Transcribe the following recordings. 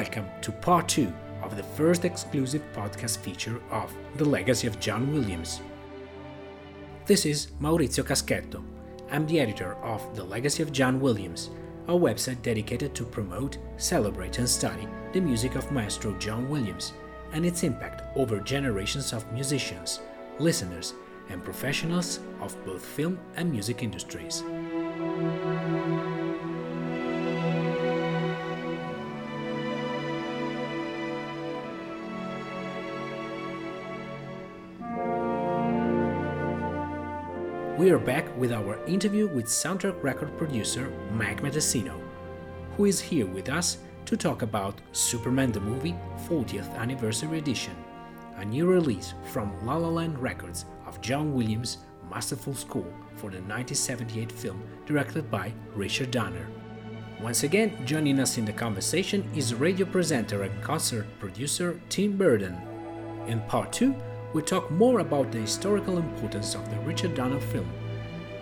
Welcome to part 2 of the first exclusive podcast feature of The Legacy of John Williams. This is Maurizio Caschetto. I'm the editor of The Legacy of John Williams, a website dedicated to promote, celebrate and study the music of Maestro John Williams and its impact over generations of musicians, listeners and professionals of both film and music industries. We are back with our interview with soundtrack record producer Mike Matessino, who is here with us to talk about Superman the Movie 40th Anniversary Edition, a new release from La La Land Records of John Williams' masterful score for the 1978 film directed by Richard Donner. Once again, joining us in the conversation is radio presenter and concert producer Tim Burden. In part 2, we talk more about the historical importance of the Richard Donner film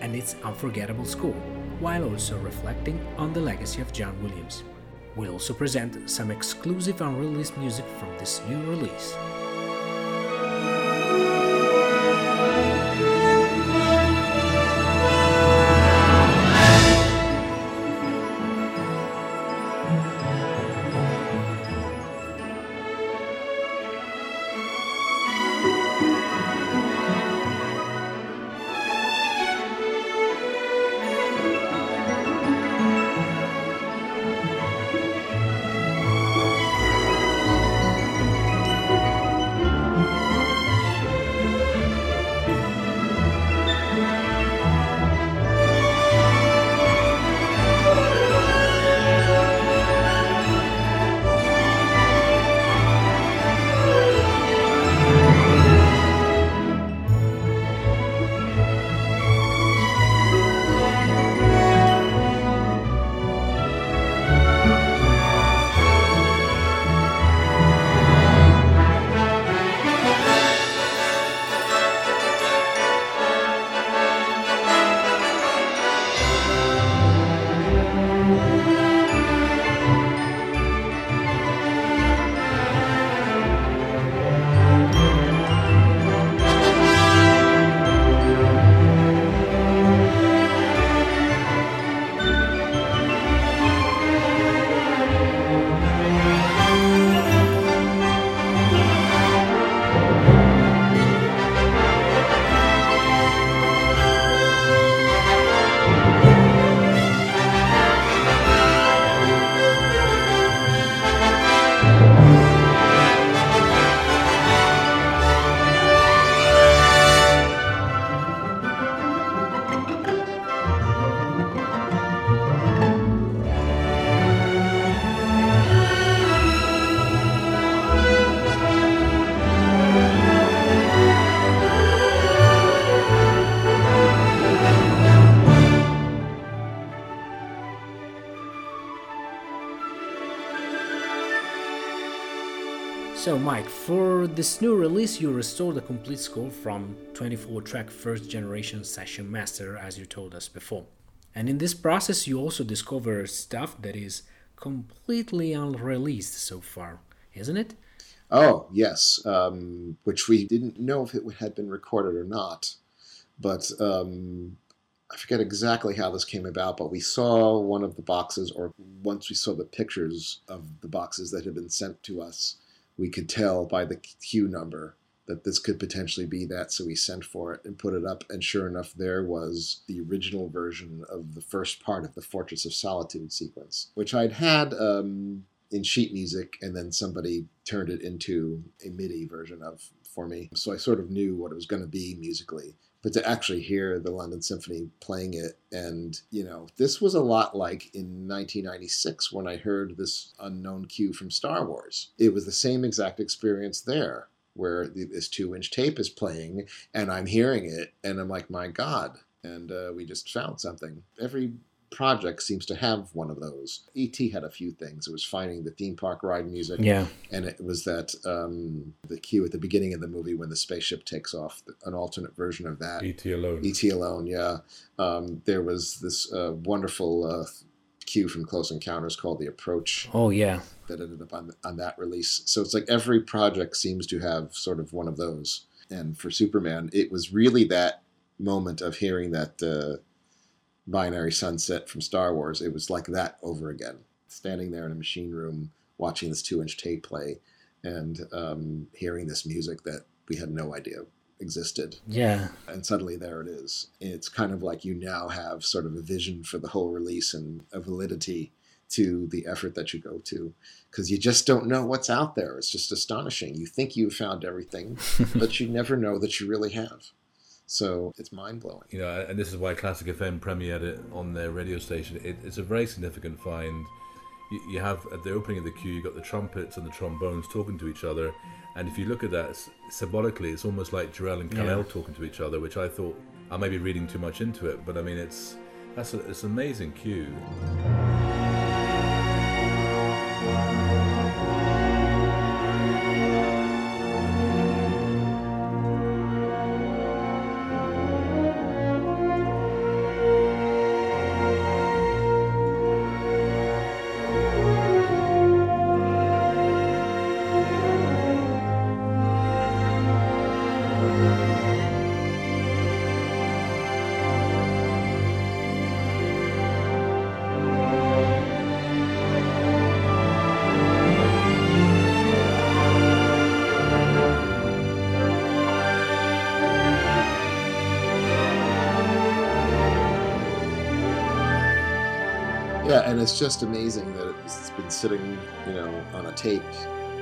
and its unforgettable score, while also reflecting on the legacy of John Williams. We'll also present some exclusive unreleased music from this new release. So Mike, for this new release you restored the complete score from 24-track first generation session master, as you told us before. And in this process you also discover stuff that is completely unreleased so far, isn't it? Oh, yes, which we didn't know if it had been recorded or not. But I forget exactly how this came about, but we saw one of the boxes, or once we saw the pictures of the boxes that had been sent to us, we could tell by the queue number that this could potentially be that, so we sent for it and put it up, and sure enough, there was the original version of the first part of the Fortress of Solitude sequence, which I'd had in sheet music, and then somebody turned it into a MIDI version of for me. So I sort of knew what it was going to be musically, but to actually hear the London Symphony playing it, and, you know, this was a lot like in 1996 when I heard this unknown cue from Star Wars. It was the same exact experience there, where this 2-inch tape is playing, and I'm hearing it, and I'm like, my God, and we just found something. Every project seems to have one of those. E.T. had a few things. It was finding the theme park ride music, and it was that the cue at the beginning of the movie when the spaceship takes off, an alternate version of that. E.T. Alone. There was this wonderful cue from Close Encounters called The Approach. Oh, yeah. That ended up on that release. So it's like every project seems to have sort of one of those. And for Superman, it was really that moment of hearing that Binary Sunset from Star Wars. It was like that over again. Standing there in a machine room, watching this 2-inch tape play and hearing this music that we had no idea existed. Yeah. And suddenly there it is. It's kind of like you now have sort of a vision for the whole release and a validity to the effort that you go to, because you just don't know what's out there. It's just astonishing. You think you've found everything, but you never know that you really have. So it's mind-blowing. You know, and this is why Classic FM premiered it on their radio station. It's a very significant find. You have, at the opening of the queue, you've got the trumpets and the trombones talking to each other. And if you look at that symbolically, it's almost like Jarrell and Kal talking to each other, which I thought I may be reading too much into it. But I mean, it's an amazing cue. And it's just amazing that it's been sitting, on a tape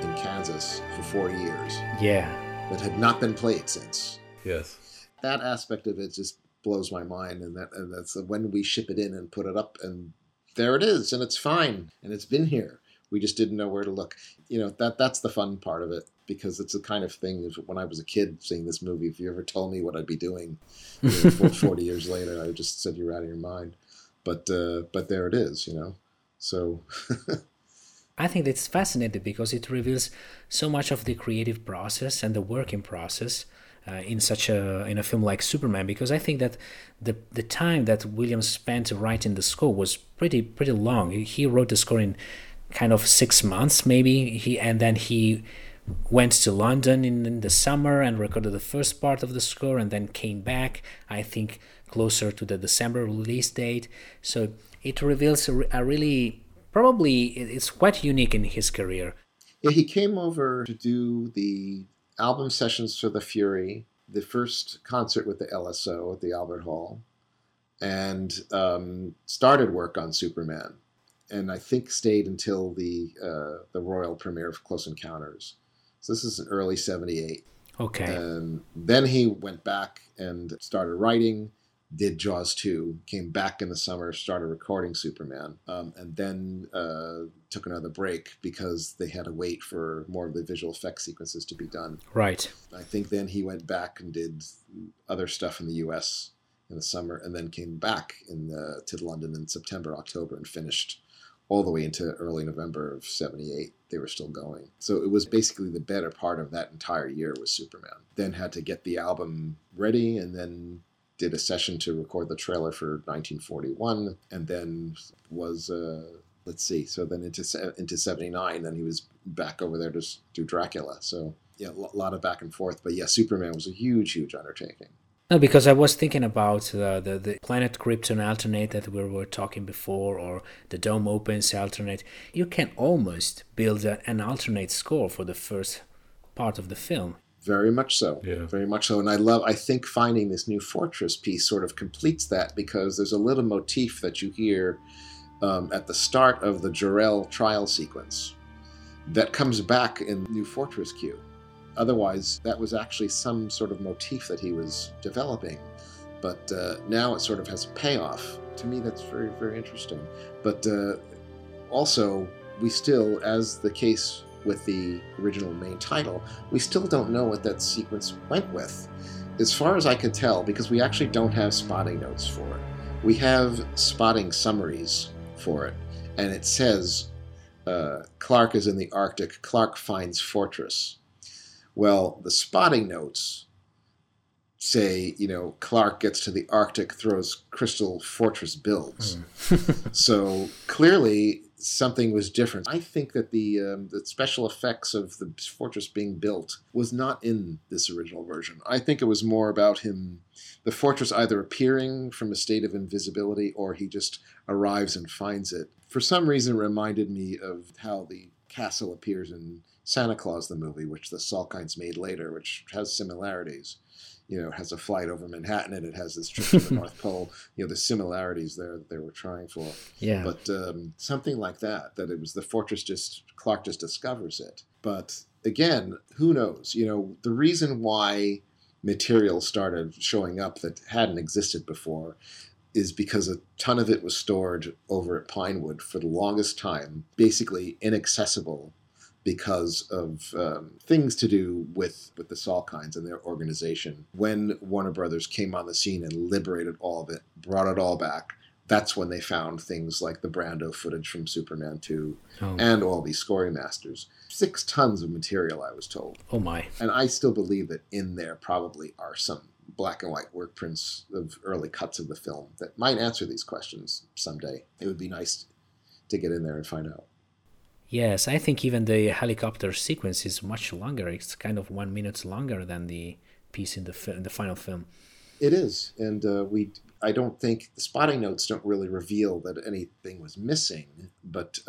in Kansas for 40 years. Yeah. That had not been played since. Yes. That aspect of it just blows my mind. And that's when we ship it in and put it up, and there it is, and it's fine, and it's been here. We just didn't know where to look. That's the fun part of it, because it's the kind of thing when I was a kid seeing this movie, if you ever told me what I'd be doing 40 years later, I just said, you're out of your mind. But there it is, so. I think that's fascinating because it reveals so much of the creative process and the working process in a film like Superman, because I think that the time that Williams spent writing the score was pretty long. He wrote the score in kind of 6 months maybe, and then he went to London in the summer and recorded the first part of the score and then came back, I think, closer to the December release date. So it reveals a really, probably, it's quite unique in his career. Yeah, he came over to do the album sessions for The Fury, the first concert with the LSO at the Albert Hall, and started work on Superman. And I think stayed until the royal premiere of Close Encounters. So this is an early 78. Okay. And then he went back and started writing, did Jaws 2, came back in the summer, started recording Superman, and then took another break because they had to wait for more of the visual effects sequences to be done. Right. I think then he went back and did other stuff in the U.S. in the summer, and then came back to London in September, October, and finished all the way into early November of 78. They were still going. So it was basically the better part of that entire year was Superman. Then had to get the album ready, and then did a session to record the trailer for 1941, and then was, so then into 79, then he was back over there to do Dracula. So yeah, a lot of back and forth. But yeah, Superman was a huge, huge undertaking. No, because I was thinking about the Planet Krypton alternate that we were talking before, or the Dome Opens alternate. You can almost build an alternate score for the first part of the film. Very much so. Yeah. Very much so. And I think finding this new Fortress piece sort of completes that, because there's a little motif that you hear at the start of the Jarrell trial sequence that comes back in the new Fortress cue. Otherwise, that was actually some sort of motif that he was developing. But now it sort of has a payoff. To me, that's very, very interesting. But also, we still, as the case with the original main title, we still don't know what that sequence went with. As far as I could tell, because we actually don't have spotting notes for it. We have spotting summaries for it. And it says, Clark is in the Arctic. Clark finds Fortress. Well, the spotting notes say, you know, Clark gets to the Arctic, throws crystal fortress builds. Mm. So clearly something was different. I think that the special effects of the fortress being built was not in this original version. I think it was more about him, the fortress either appearing from a state of invisibility or he just arrives and finds it. For some reason, it reminded me of how the castle appears in Santa Claus the movie, which the Salkinds made later, which has similarities. You know, it has a flight over Manhattan and it has this trip to the North Pole. You know, the similarities there that they were trying for. Yeah. But something like that, that it was the fortress just, Clark just discovers it. But again, who knows? You know, the reason why material started showing up that hadn't existed before is because a ton of it was stored over at Pinewood for the longest time, basically inaccessible because of things to do with the Salkinds and their organization. When Warner Brothers came on the scene and liberated all of it, brought it all back, that's when they found things like the Brando footage from Superman 2 and all these scoring masters. 6 tons of material, I was told. Oh, my. And I still believe that in there probably are some black and white work prints of early cuts of the film that might answer these questions someday. It would be nice to get in there and find out. Yes, I think even the helicopter sequence is much longer. It's kind of 1 minute longer than the piece in the final film. It is, and I don't think the spotting notes don't really reveal that anything was missing, but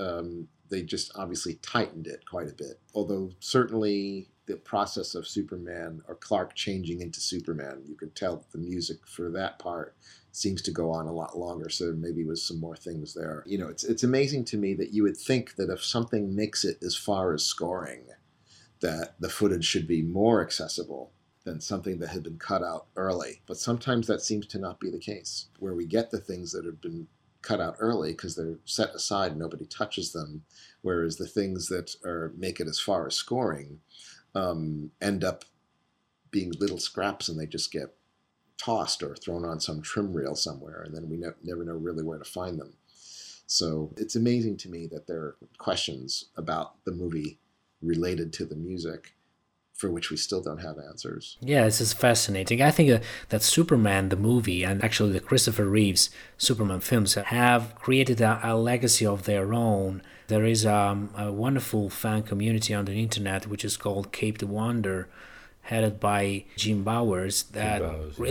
they just obviously tightened it quite a bit. Although certainly the process of Superman or Clark changing into Superman, you could tell the music for that part seems to go on a lot longer, so maybe with some more things there. You know, it's amazing to me that you would think that if something makes it as far as scoring, that the footage should be more accessible than something that had been cut out early. But sometimes that seems to not be the case, where we get the things that have been cut out early because they're set aside, nobody touches them, whereas the things that are make it as far as scoring end up being little scraps and they just get tossed or thrown on some trim reel somewhere, and then we never know really where to find them. So it's amazing to me that there are questions about the movie related to the music for which we still don't have answers. Yeah, this is fascinating. I think that Superman, the movie, and actually the Christopher Reeve's Superman films have created a legacy of their own. There is a wonderful fan community on the internet which is called Caped Wonder, headed by Jim Bowers, that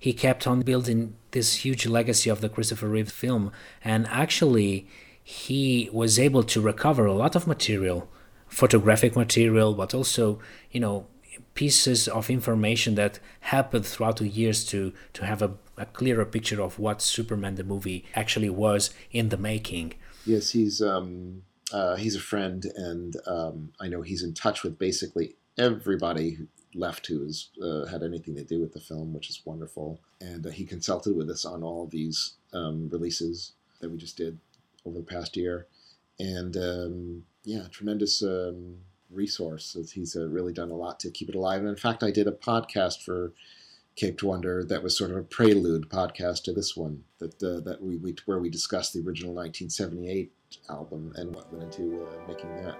he kept on building this huge legacy of the Christopher Reeve film. And actually, he was able to recover a lot of material, photographic material, but also, you know, pieces of information that happened throughout the years to have a clearer picture of what Superman the movie actually was in the making. Yes, he's a friend, and I know he's in touch with basically everybody left who has had anything to do with the film, which is wonderful. And he consulted with us on all these releases that we just did over the past year. And tremendous resource. He's really done a lot to keep it alive. And in fact, I did a podcast for Caped Wonder that was sort of a prelude podcast to this one, where we discussed the original 1978 album and what went into making that.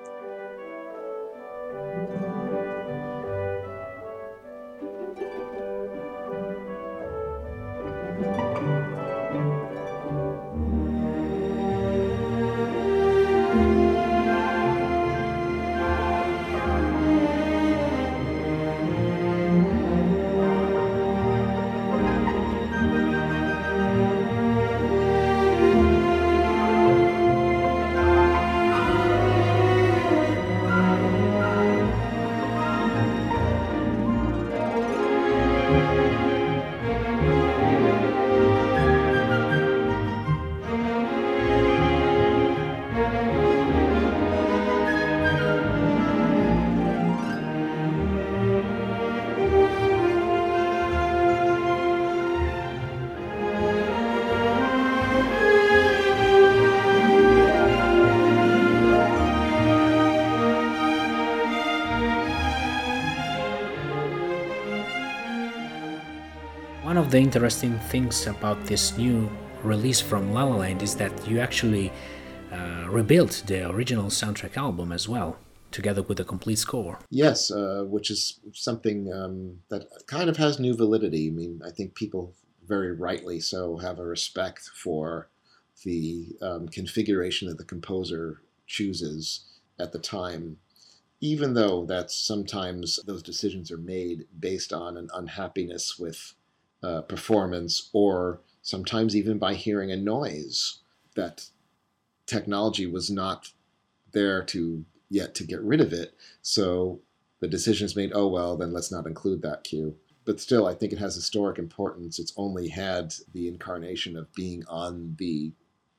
The interesting things about this new release from La La Land is that you actually rebuilt the original soundtrack album as well. together with a complete score. Yes, which is something that kind of has new validity. I mean, I think people very rightly so have a respect for the configuration that the composer chooses at the time, even though that's sometimes those decisions are made based on an unhappiness with performance, or sometimes even by hearing a noise that technology was not there to yet to get rid of it. So the decision is made, oh, well, then let's not include that cue. But still, I think it has historic importance. It's only had the incarnation of being on the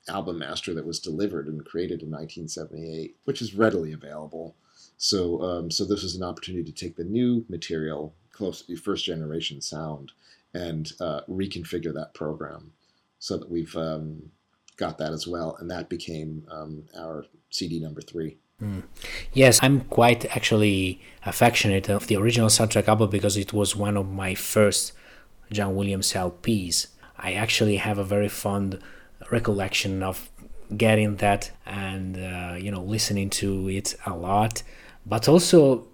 album master that was delivered and created in 1978, which is readily available. So so this is an opportunity to take the new material, close to first generation sound, and reconfigure that program so that we've got that as well. And that became our CD number 3. Mm. Yes, I'm quite actually affectionate of the original soundtrack album because it was one of my first John Williams LPs. I actually have a very fond recollection of getting that and listening to it a lot, but also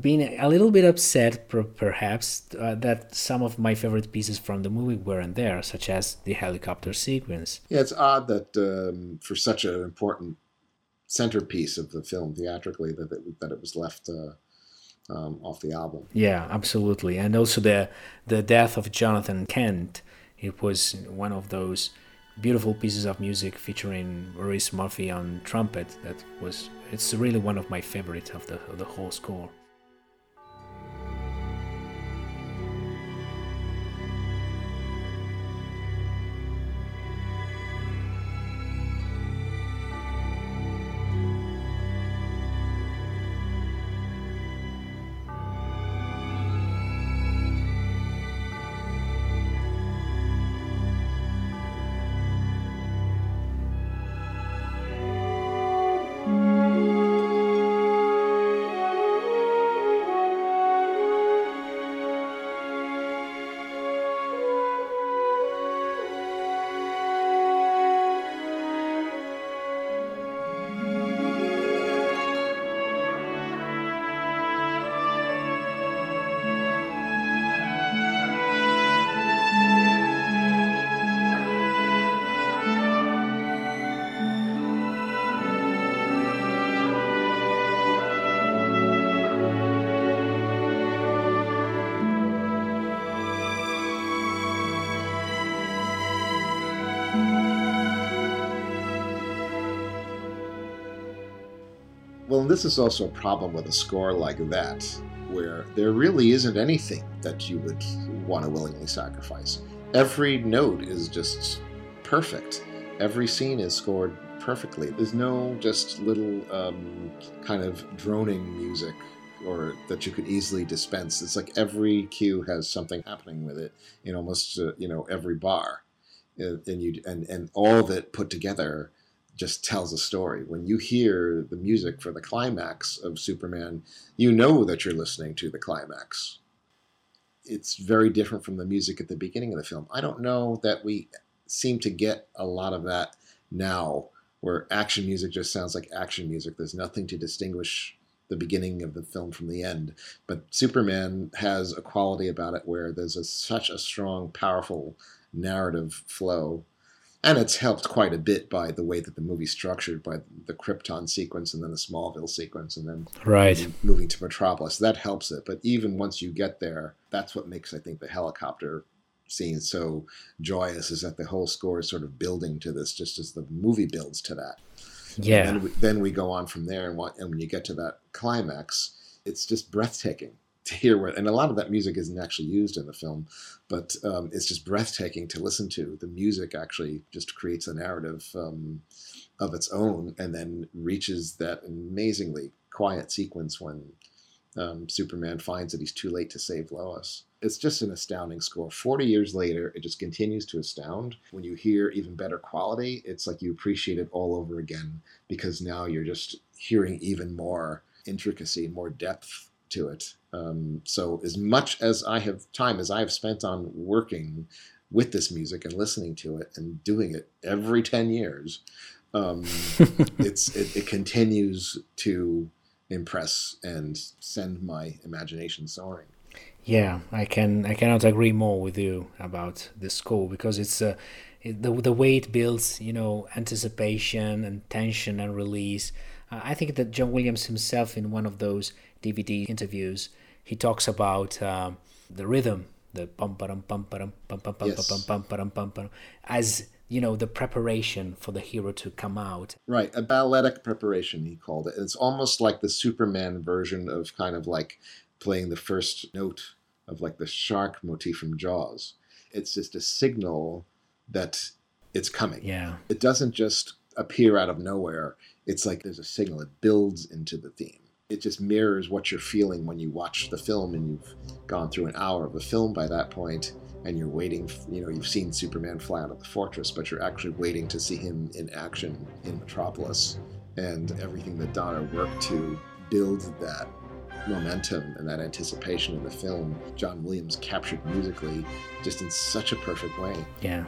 being a little bit upset perhaps that some of my favorite pieces from the movie weren't there, such as the helicopter sequence. Yeah, it's odd that for such an important centerpiece of the film theatrically that it was left off the album. Yeah, absolutely. And also the death of Jonathan Kent. It was one of those beautiful pieces of music featuring Maurice Murphy on trumpet. It's really one of my favorites of the whole score. This is also a problem with a score like that, where there really isn't anything that you would want to willingly sacrifice. Every note is just perfect. Every scene is scored perfectly. There's no just little kind of droning music or that you could easily dispense. It's like every cue has something happening with it in almost every bar, and all of it put together just tells a story. When you hear the music for the climax of Superman, you know that you're listening to the climax. It's very different from the music at the beginning of the film. I don't know that we seem to get a lot of that now, where action music just sounds like action music. There's nothing to distinguish the beginning of the film from the end. But Superman has a quality about it where there's such a strong, powerful narrative flow. And it's helped quite a bit by the way that the movie's structured, by the Krypton sequence and then the Smallville sequence and then moving to Metropolis. That helps it. But even once you get there, that's what makes, I think, the helicopter scene so joyous, is that the whole score is sort of building to this just as the movie builds to that. Yeah. And then we go on from there. And when you get to that climax, it's just breathtaking to hear and a lot of that music isn't actually used in the film, but it's just breathtaking to listen to. The music actually just creates a narrative of its own, and then reaches that amazingly quiet sequence when Superman finds that he's too late to save Lois. It's just an astounding score. 40 years later, it just continues to astound. When you hear even better quality, it's like you appreciate it all over again, because now you're just hearing even more intricacy, more depth to it. So as much as I have spent on working with this music and listening to it and doing it every 10 years, It continues to impress and send my imagination soaring. Yeah, I cannot agree more with you about the score, because it's the way it builds, you know, anticipation and tension and release. I think that John Williams himself, in one of those DVD interviews, he talks about the rhythm, the pum pum pum pum pum pum pum pum pum pum pum, as you know, the preparation for the hero to come out. Right, a balletic preparation, he called it. It's almost like the Superman version of kind of like playing the first note of like the shark motif from Jaws. It's just a signal that it's coming. Yeah. It doesn't just appear out of nowhere. It's like there's a signal. It builds into the theme. It just mirrors what you're feeling when you watch the film and you've gone through an hour of a film by that point. And you're waiting, you know, you've seen Superman fly out of the fortress, but you're actually waiting to see him in action in Metropolis, and everything that Donner worked to build that momentum and that anticipation in the film, John Williams captured musically just in such a perfect way. Yeah.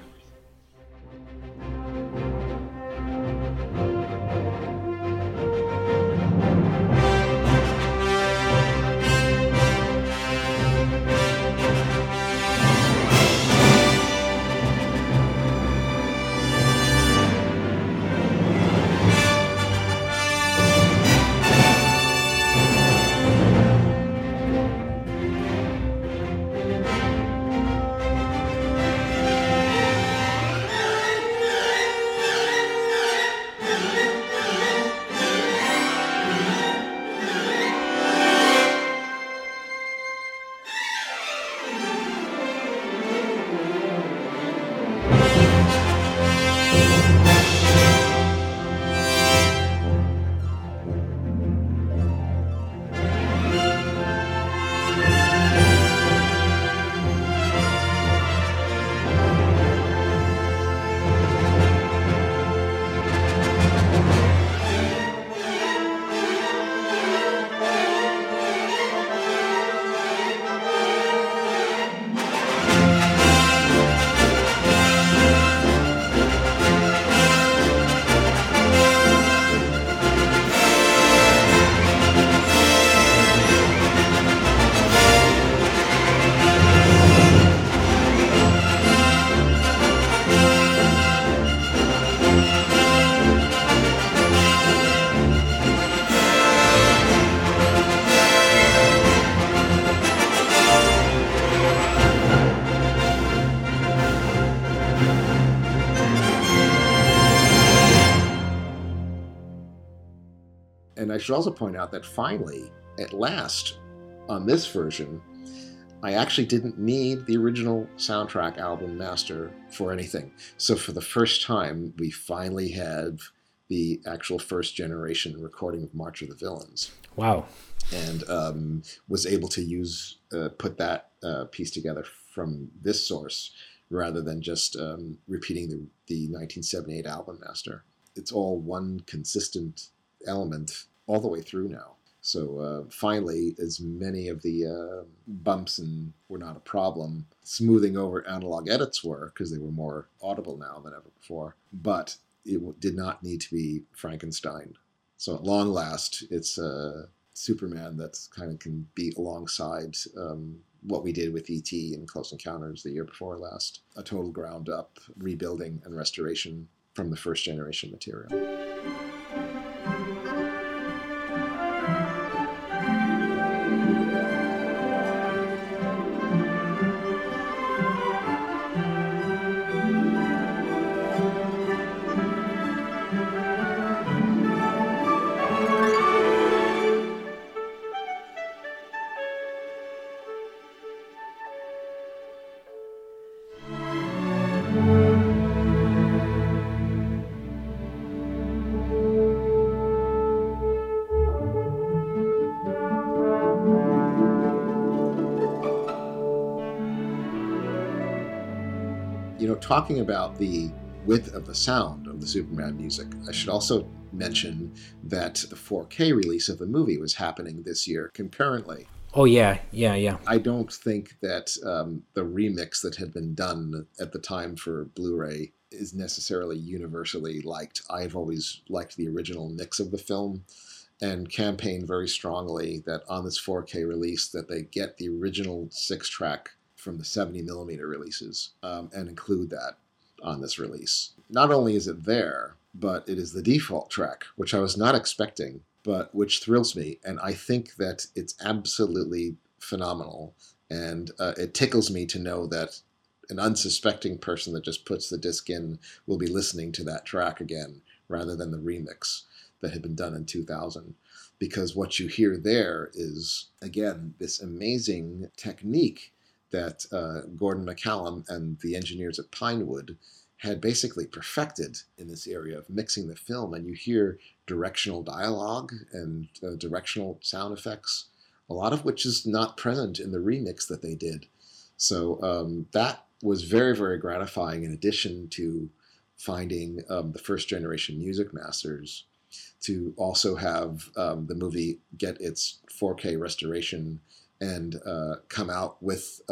I should also point out that finally, at last, on this version, I actually didn't need the original soundtrack album master for anything. So for the first time, we finally had the actual first generation recording of March of the Villains. Wow. And was able to use put that piece together from this source rather than just repeating the 1978 album master. It's all one consistent element all the way through now. So finally, as many of the bumps and were not a problem, smoothing over analog edits were, because they were more audible now than ever before, but it did not need to be Frankenstein. So at long last, it's Superman that's kind of can be alongside what we did with E.T. and Close Encounters the year before last, a total ground up rebuilding and restoration from the first generation material. Talking about the width of the sound of the Superman music, I should also mention that the 4K release of the movie was happening this year concurrently. Oh, yeah, yeah, yeah. I don't think that the remix that had been done at the time for Blu-ray is necessarily universally liked. I've always liked the original mix of the film and campaigned very strongly that on this 4K release that they get the original 6-track from the 70mm releases and include that on this release. Not only is it there, but it is the default track, which I was not expecting, but which thrills me. And I think that it's absolutely phenomenal. And it tickles me to know that an unsuspecting person that just puts the disc in will be listening to that track again, rather than the remix that had been done in 2000. Because what you hear there is, again, this amazing technique that Gordon McCallum and the engineers at Pinewood had basically perfected in this area of mixing the film. And you hear directional dialogue and directional sound effects, a lot of which is not present in the remix that they did. So that was very, very gratifying, in addition to finding the first-generation music masters, to also have the movie get its 4K restoration and come out with,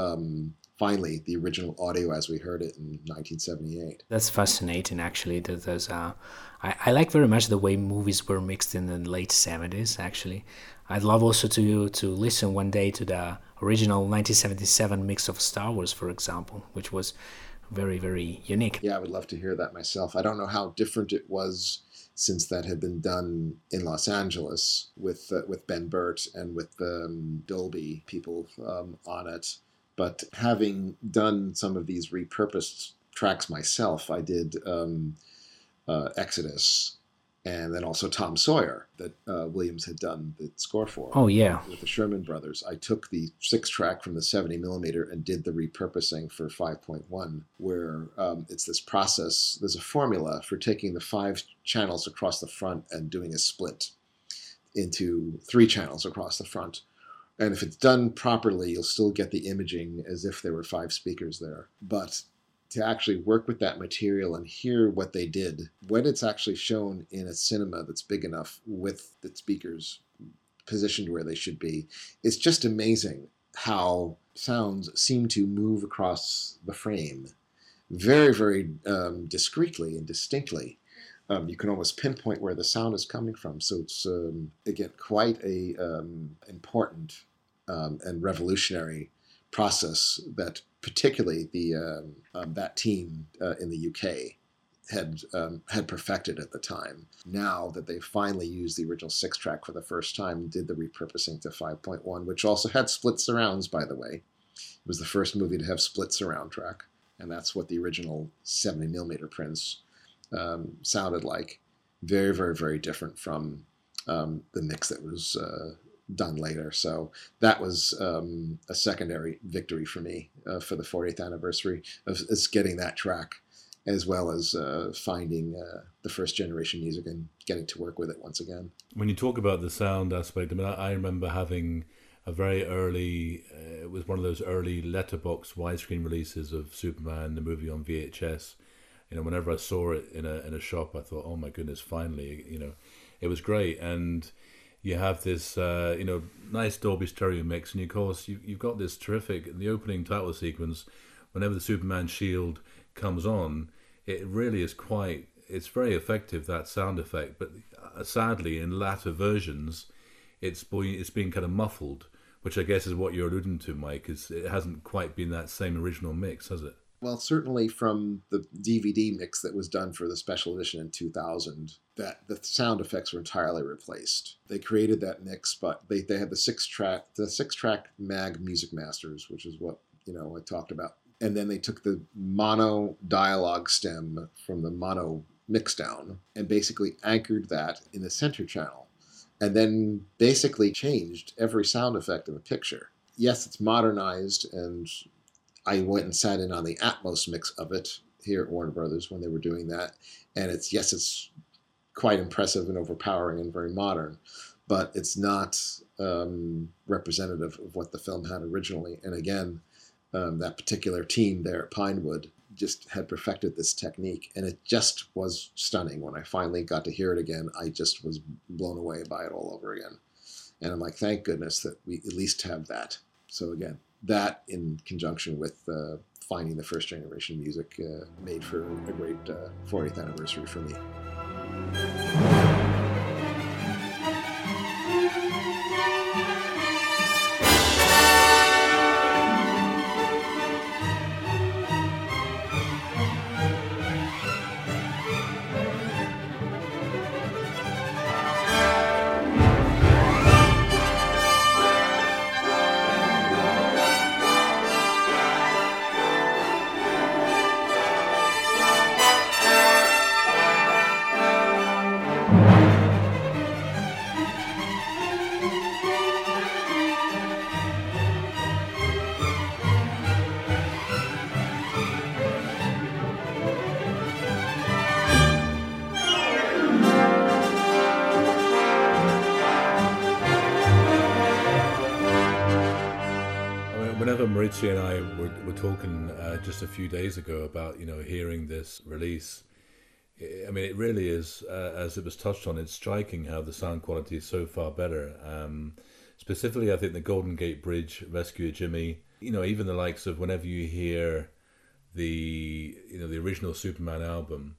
finally, the original audio as we heard it in 1978. That's fascinating, actually. There's, I like very much the way movies were mixed in the late 70s, actually. I'd love also to listen one day to the original 1977 mix of Star Wars, for example, which was very, very unique. Yeah, I would love to hear that myself. I don't know how different it was, since that had been done in Los Angeles with Ben Burt and with the Dolby people on it. But having done some of these repurposed tracks myself, I did Exodus, and then also Tom Sawyer that Williams had done the score for. Oh, yeah. With the Sherman Brothers. I took the 6-track from the 70mm and did the repurposing for 5.1, where it's this process. There's a formula for taking the 5 channels across the front and doing a split into 3 channels across the front. And if it's done properly, you'll still get the imaging as if there were 5 speakers there. But to actually work with that material and hear what they did, when it's actually shown in a cinema that's big enough with the speakers positioned where they should be, it's just amazing how sounds seem to move across the frame very, very discreetly and distinctly. You can almost pinpoint where the sound is coming from. So it's, again, quite a important and revolutionary process that particularly the that team in the UK had perfected at the time. Now that they finally used the original 6-track for the first time, did the repurposing to 5.1, which also had split surrounds, by the way. It was the first movie to have split surround track, and that's what the original 70mm prints sounded like. Very, very, very different from the mix that was done later. So that was a secondary victory for me for the 40th anniversary of getting that track, as well as finding the first generation music and getting to work with it once again. When you talk about the sound aspect, I mean, I remember having a very early, it was one of those early letterbox widescreen releases of Superman, the movie on VHS. You know, whenever I saw it in a shop, I thought, oh my goodness, finally, you know, it was great. And you have this, you know, nice Dolby stereo mix, and of course you've got this terrific, the opening title sequence. Whenever the Superman shield comes on, it really is quite, it's very effective, that sound effect. But sadly, in latter versions, it's being kind of muffled, which I guess is what you're alluding to, Mike. Is it hasn't quite been that same original mix, has it? Well, certainly from the DVD mix that was done for the special edition in 2000, that the sound effects were entirely replaced. They created that mix, but they had the six track Mag Music Masters, which is what, you know, I talked about. And then they took the mono dialogue stem from the mono mix down and basically anchored that in the center channel, and then basically changed every sound effect in the picture. Yes, it's modernized, and I went and sat in on the Atmos mix of it here at Warner Brothers when they were doing that. And it's, yes, it's quite impressive and overpowering and very modern, but it's not representative of what the film had originally. And again, that particular team there at Pinewood just had perfected this technique, and it just was stunning. When I finally got to hear it again, I just was blown away by it all over again. And I'm like, thank goodness that we at least have that. So again, that in conjunction with finding the first generation music made for a great 40th anniversary for me. Maurizio and I were talking just a few days ago about, you know, hearing this release. I mean, it really is, as it was touched on, it's striking how the sound quality is so far better. Specifically, I think the Golden Gate Bridge, Rescue Jimmy, you know, even the likes of whenever you hear the original Superman album,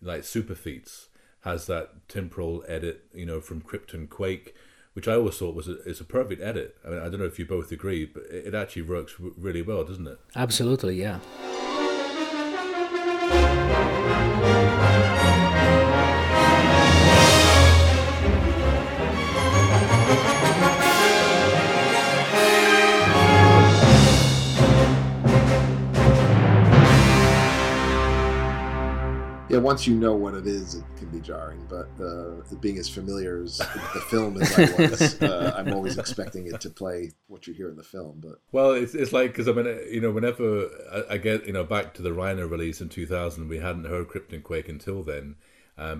like Superfeats has that temporal edit, you know, from Krypton Quake, which I always thought was a perfect edit. I mean, I don't know if you both agree, but it actually works really well, doesn't it? Absolutely, yeah. Once you know what it is, it can be jarring, but being as familiar as the film as I was, I'm always expecting it to play what you hear in the film. But well, it's like, because I mean, you know, whenever I get, you know, back to the Rhino release in 2000, we hadn't heard Krypton Quake until then,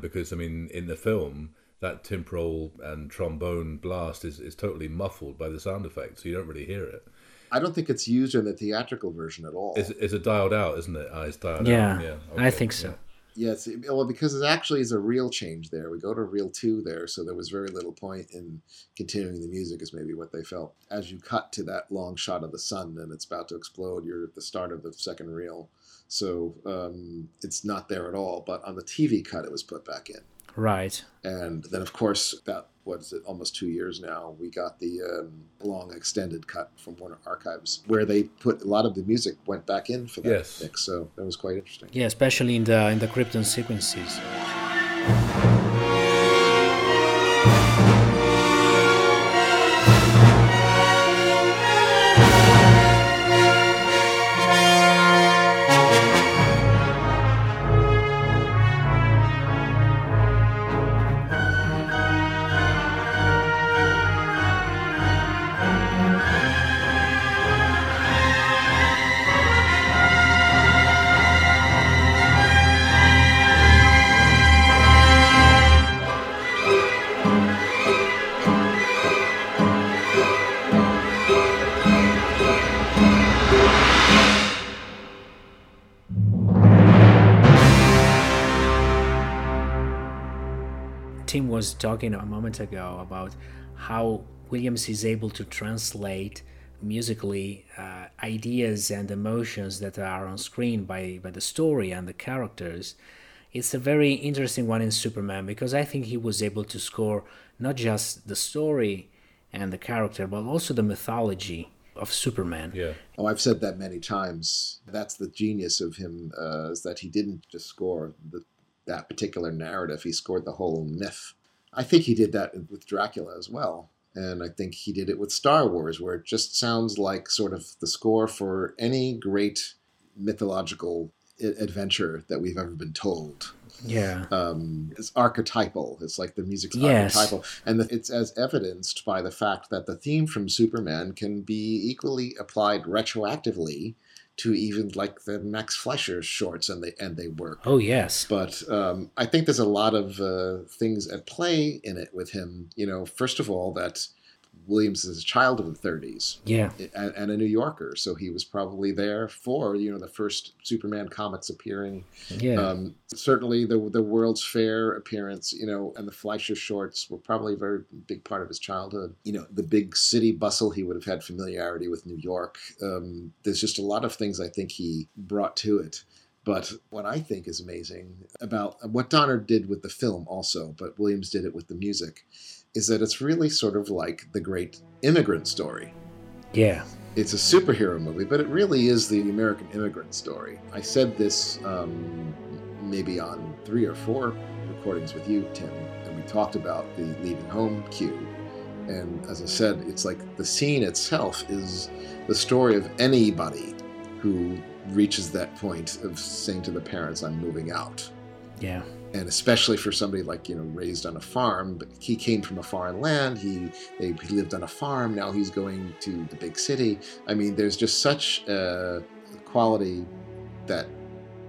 because I mean, in the film, that temporal and trombone blast is totally muffled by the sound effect, so you don't really hear it. I don't think it's used in the theatrical version at all. Is it dialed out, isn't it? It's dialed out. Yeah, okay. I think so. Yeah. Yes, well, because it actually is a reel change there. We go to reel 2 there, so there was very little point in continuing the music is maybe what they felt. As you cut to that long shot of the sun and it's about to explode, you're at the start of the second reel. So it's not there at all. But on the TV cut, it was put back in. Right. And then, of course, about, what is it, almost 2 years now, we got the long extended cut from Warner Archives, where they put a lot of the music went back in for that mix. So that was quite interesting. Yeah, especially in the Krypton sequences. Was talking a moment ago about how Williams is able to translate musically ideas and emotions that are on screen by the story and the characters. It's a very interesting one in Superman, because I think he was able to score not just the story and the character, but also the mythology of Superman. Yeah. Oh, I've said that many times. That's the genius of him, is that he didn't just score that particular narrative. He scored the whole myth. I think he did that with Dracula as well. And I think he did it with Star Wars, where it just sounds like sort of the score for any great mythological adventure that we've ever been told. Yeah. It's archetypal. It's like the music's archetypal. And it's as evidenced by the fact that the theme from Superman can be equally applied retroactively to even like the Max Fleischer shorts, and they work. Oh yes. But I think there's a lot of things at play in it with him. You know, first of all, that Williams is a child of the 30s, and a New Yorker, so he was probably there for the first Superman comics appearing, certainly the World's Fair appearance, and the Fleischer shorts were probably a very big part of his childhood. The big city bustle, he would have had familiarity with New York. There's just a lot of things I think he brought to it. But what I think is amazing about what Donner did with the film also, but Williams did it with the music, is that it's really sort of like the great immigrant story. Yeah. It's a superhero movie, but it really is the American immigrant story. I said this maybe on 3 or 4 recordings with you, Tim, and we talked about the leaving home cue. And as I said, it's like the scene itself is the story of anybody who reaches that point of saying to the parents, I'm moving out. Yeah. And especially for somebody like, raised on a farm, but he came from a foreign land, he lived on a farm, now he's going to the big city. I mean, there's just such a quality that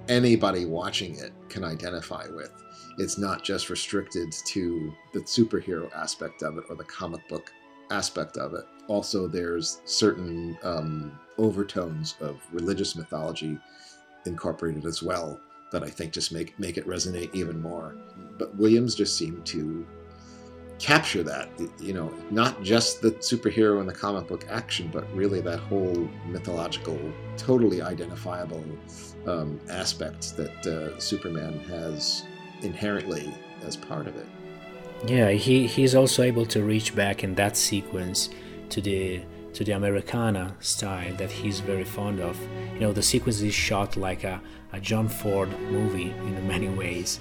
anybody watching it can identify with. It's not just restricted to the superhero aspect of it or the comic book aspect of it. Also, there's certain overtones of religious mythology incorporated as well that I think just make it resonate even more. But Williams just seemed to capture that, not just the superhero and the comic book action, but really that whole mythological, totally identifiable aspect that Superman has inherently as part of it. Yeah, he's also able to reach back in that sequence to the Americana style that he's very fond of. The sequence is shot like a John Ford movie in many ways.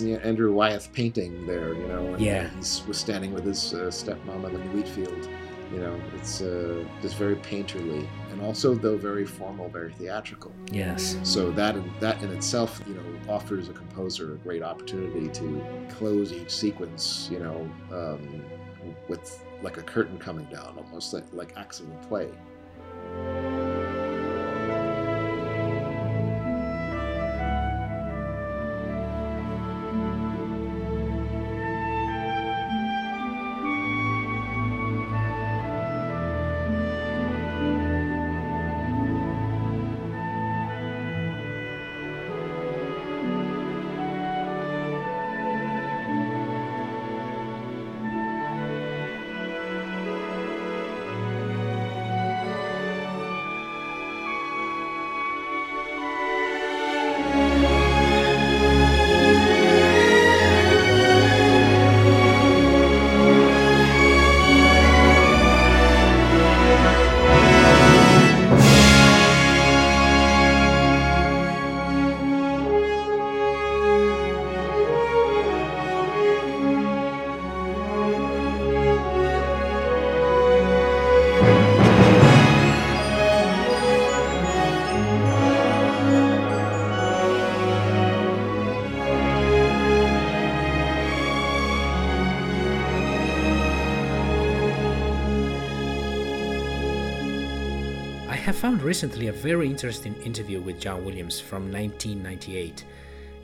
And Andrew Wyeth painting there, he was standing with his stepmom in the wheat field. It's just very painterly, and also though very formal, very theatrical. Yes. So that in itself, offers a composer a great opportunity to close each sequence, with like a curtain coming down, almost like acts of the play. I found recently a very interesting interview with John Williams from 1998.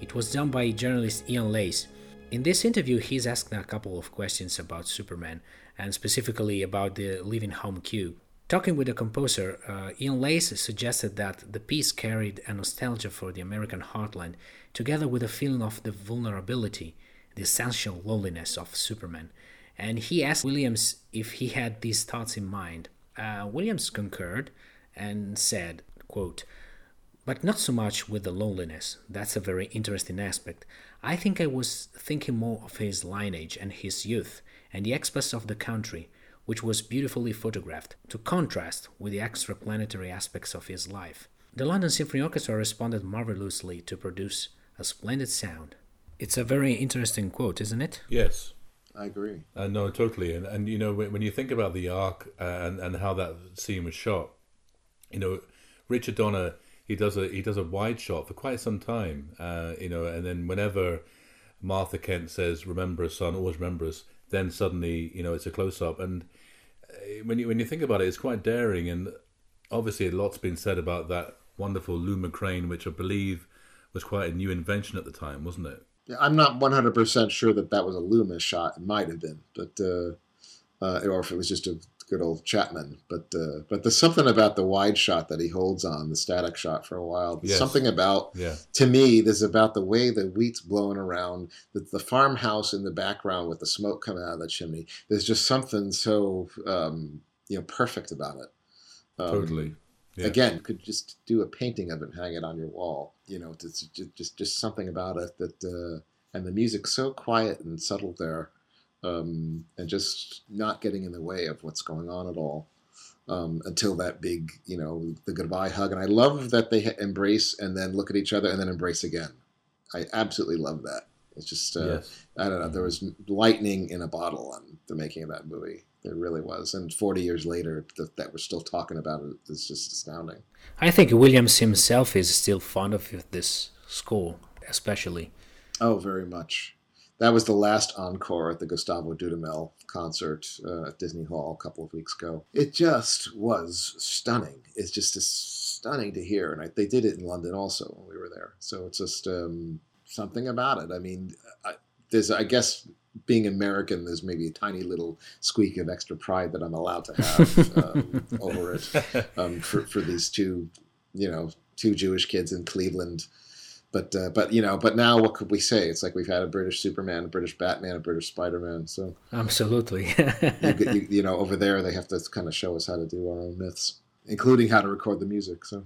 It was done by journalist Ian Lace. In this interview, he's asked a couple of questions about Superman, and specifically about the leaving home cue. Talking with the composer, Ian Lace suggested that the piece carried a nostalgia for the American heartland, together with a feeling of the vulnerability, the essential loneliness of Superman. And he asked Williams if he had these thoughts in mind. Williams concurred and said, quote, "But not so much with the loneliness. That's a very interesting aspect. I think I was thinking more of his lineage and his youth and the expanse of the country, which was beautifully photographed, to contrast with the extraplanetary aspects of his life. The London Symphony Orchestra responded marvelously to produce a splendid sound." It's a very interesting quote, isn't it? Yes. I agree. No, totally. And when you think about the arc and how that scene was shot, Richard Donner, he does a wide shot for quite some time, and then whenever Martha Kent says, "Remember us, son, always remember us," then suddenly, it's a close-up. And when you think about it, it's quite daring. And obviously a lot's been said about that wonderful Luma crane, which I believe was quite a new invention at the time, wasn't it? Yeah, I'm not 100% sure that was a Luma shot. It might have been, but or if it was just a good old Chapman. But there's something about the wide shot that he holds on, the static shot for a while. There's something about, to me, there's about the way the wheat's blowing around, the farmhouse in the background with the smoke coming out of the chimney. There's just something so perfect about it. Totally. Yeah. Again, could just do a painting of it and hang it on your wall. Just something about it that, and the music's so quiet and subtle there, and just not getting in the way of what's going on at all until that big, the goodbye hug. And I love that they embrace and then look at each other and then embrace again. I absolutely love that. It's just, I don't know, there was lightning in a bottle on the making of that movie. It really was. And 40 years later, that we're still talking about it is just astounding. I think Williams himself is still fond of this score, especially. Oh, very much. That was the last encore at the Gustavo Dudamel concert at Disney Hall a couple of weeks ago. It just was stunning. It's just stunning to hear. And they did it in London also when we were there. So it's just something about it. I mean, being American, there's maybe a tiny little squeak of extra pride that I'm allowed to have over it for these two Jewish kids in Cleveland. But now what could we say? It's like we've had a British Superman, a British Batman, a British Spider-Man. So absolutely, over there they have to kind of show us how to do our own myths, including how to record the music. So.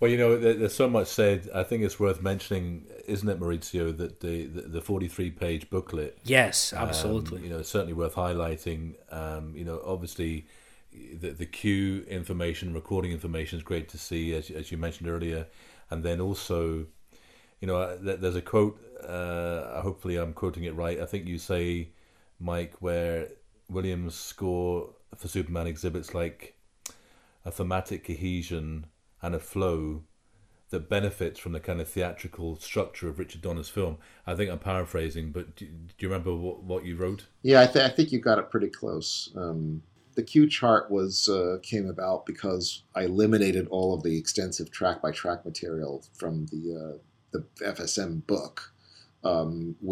Well, there's so much said. I think it's worth mentioning, isn't it, Maurizio, that the 43-page booklet. Yes, absolutely. Certainly worth highlighting. Obviously, the cue information, recording information is great to see, as you mentioned earlier. And then also, there's a quote. Hopefully, I'm quoting it right. I think you say, Mike, where Williams' score for Superman exhibits like a thematic cohesion and a flow that benefits from the kind of theatrical structure of Richard Donner's film. I think I'm paraphrasing, but do you remember what you wrote? Yeah, I think you got it pretty close. The cue chart came about because I eliminated all of the extensive track-by-track material from the FSM book,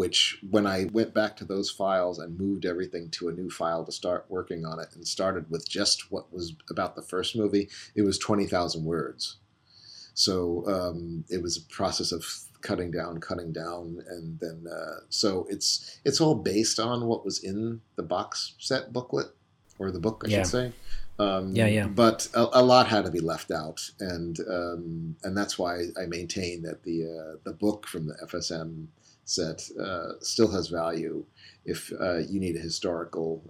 which when I went back to those files and moved everything to a new file to start working on it and started with just what was about the first movie, it was 20,000 words. So it was a process of cutting down. And then, so it's all based on what was in the box set booklet, or the book, I should say. But a lot had to be left out, and that's why I maintain that the book from the FSM set still has value if you need a historical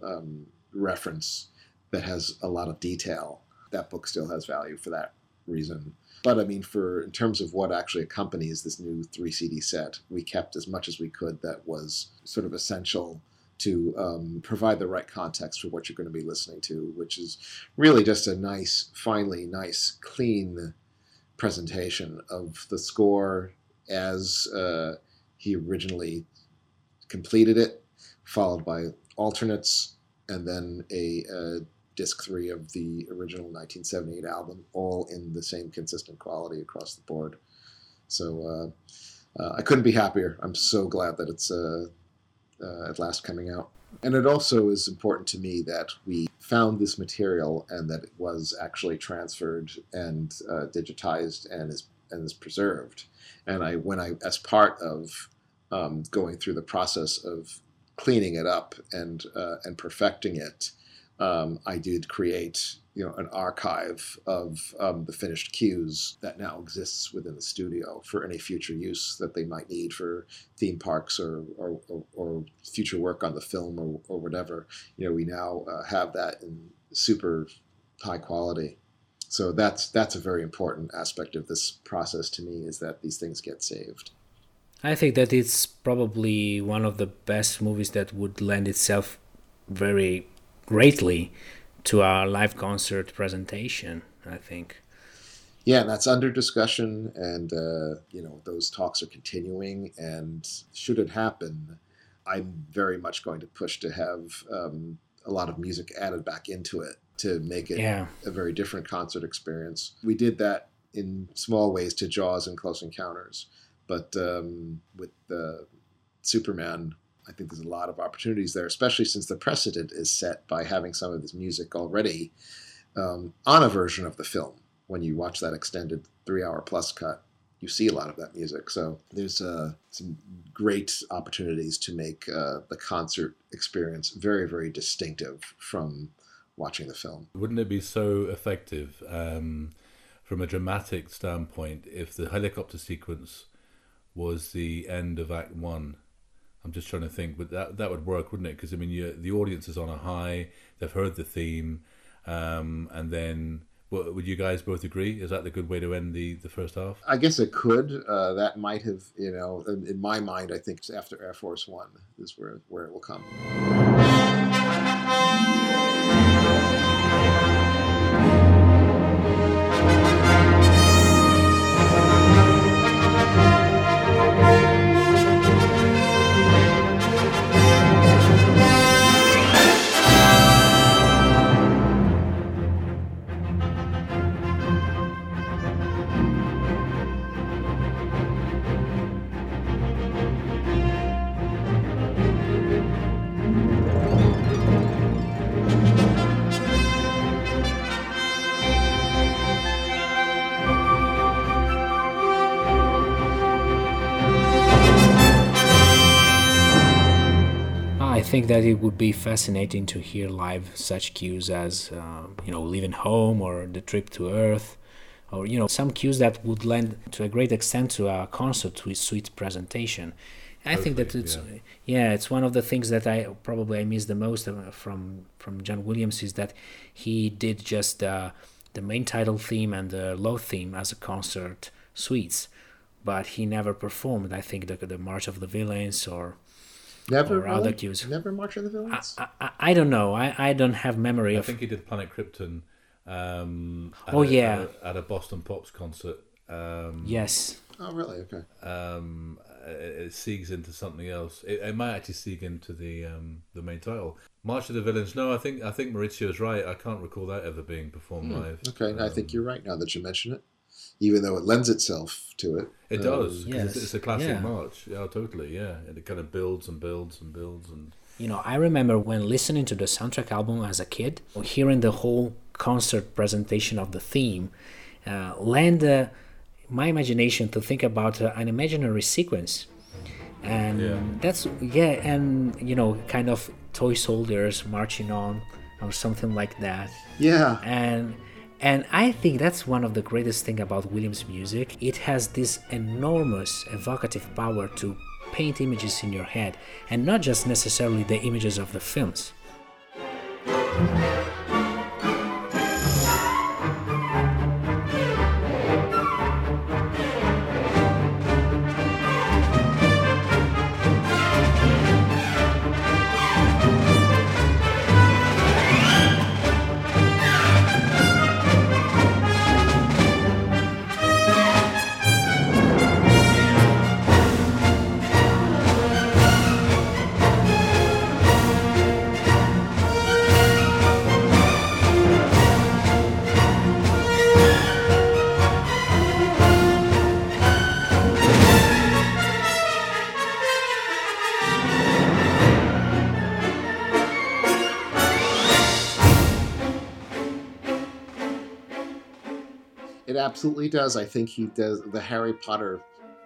reference that has a lot of detail. That book still has value for that reason. But I mean, in terms of what actually accompanies this new 3 CD set, we kept as much as we could that was sort of essential to provide the right context for what you're going to be listening to, which is really just a finally nice, clean presentation of the score as he originally completed it, followed by alternates, and then a disc 3 of the original 1978 album, all in the same consistent quality across the board. So I couldn't be happier. I'm so glad that it's at last coming out. And it also is important to me that we found this material and that it was actually transferred and digitized and is preserved. And when I, as part of going through the process of cleaning it up and perfecting it, I did create an archive of the finished cues that now exists within the studio for any future use that they might need for theme parks or future work on the film or whatever. We now have that in super high quality. So that's a very important aspect of this process to me, is that these things get saved. I think that it's probably one of the best movies that would lend itself very greatly to our live concert presentation, I think. Yeah, that's under discussion, and those talks are continuing. And should it happen, I'm very much going to push to have a lot of music added back into it to make it a very different concert experience. We did that in small ways to Jaws and Close Encounters, but with Superman, I think there's a lot of opportunities there, especially since the precedent is set by having some of this music already on a version of the film. When you watch that extended 3 hour plus cut, you see a lot of that music. So there's some great opportunities to make the concert experience very, very distinctive from watching the film. Wouldn't it be so effective from a dramatic standpoint if the helicopter sequence was the end of Act One? I'm just trying to think, but that would work, wouldn't it? Because, I mean, the audience is on a high, they've heard the theme, and then... Would you guys both agree? Is that the good way to end the first half? I guess it could. That might have, you know, in my mind, I think it's after Air Force One is where it will come. I think that it would be fascinating to hear live such cues as, you know, leaving home or the trip to Earth, or, you know, some cues that would lend to a great extent to a concert with suite presentation. I think that it's one of the things that I miss the most from John Williams is that he did just the main title theme and the low theme as a concert suites, but he never performed, I think, the March of the Villains or... Never, really? Other cues. Never March of the Villains? I don't know. I don't have memory of... I think he did Planet Krypton at a Boston Pops concert. Yes. Oh, really? Okay. It segues into something else. It might actually segue into the main title. March of the Villains. No, I think Maurizio's right. I can't recall that ever being performed live. Okay, I think you're right now that you mention it, even though it lends itself to it. It does, because it's a classic march. Yeah, totally, yeah. And it kind of builds and builds and builds. And you know, I remember when listening to the soundtrack album as a kid, hearing the whole concert presentation of the theme, lend my imagination to think about an imaginary sequence. And that's, and you know, kind of toy soldiers marching on or something like that. Yeah. And I think that's one of the greatest things about Williams' music. It has this enormous evocative power to paint images in your head, and not just necessarily the images of the films. Absolutely does. I think he does the Harry Potter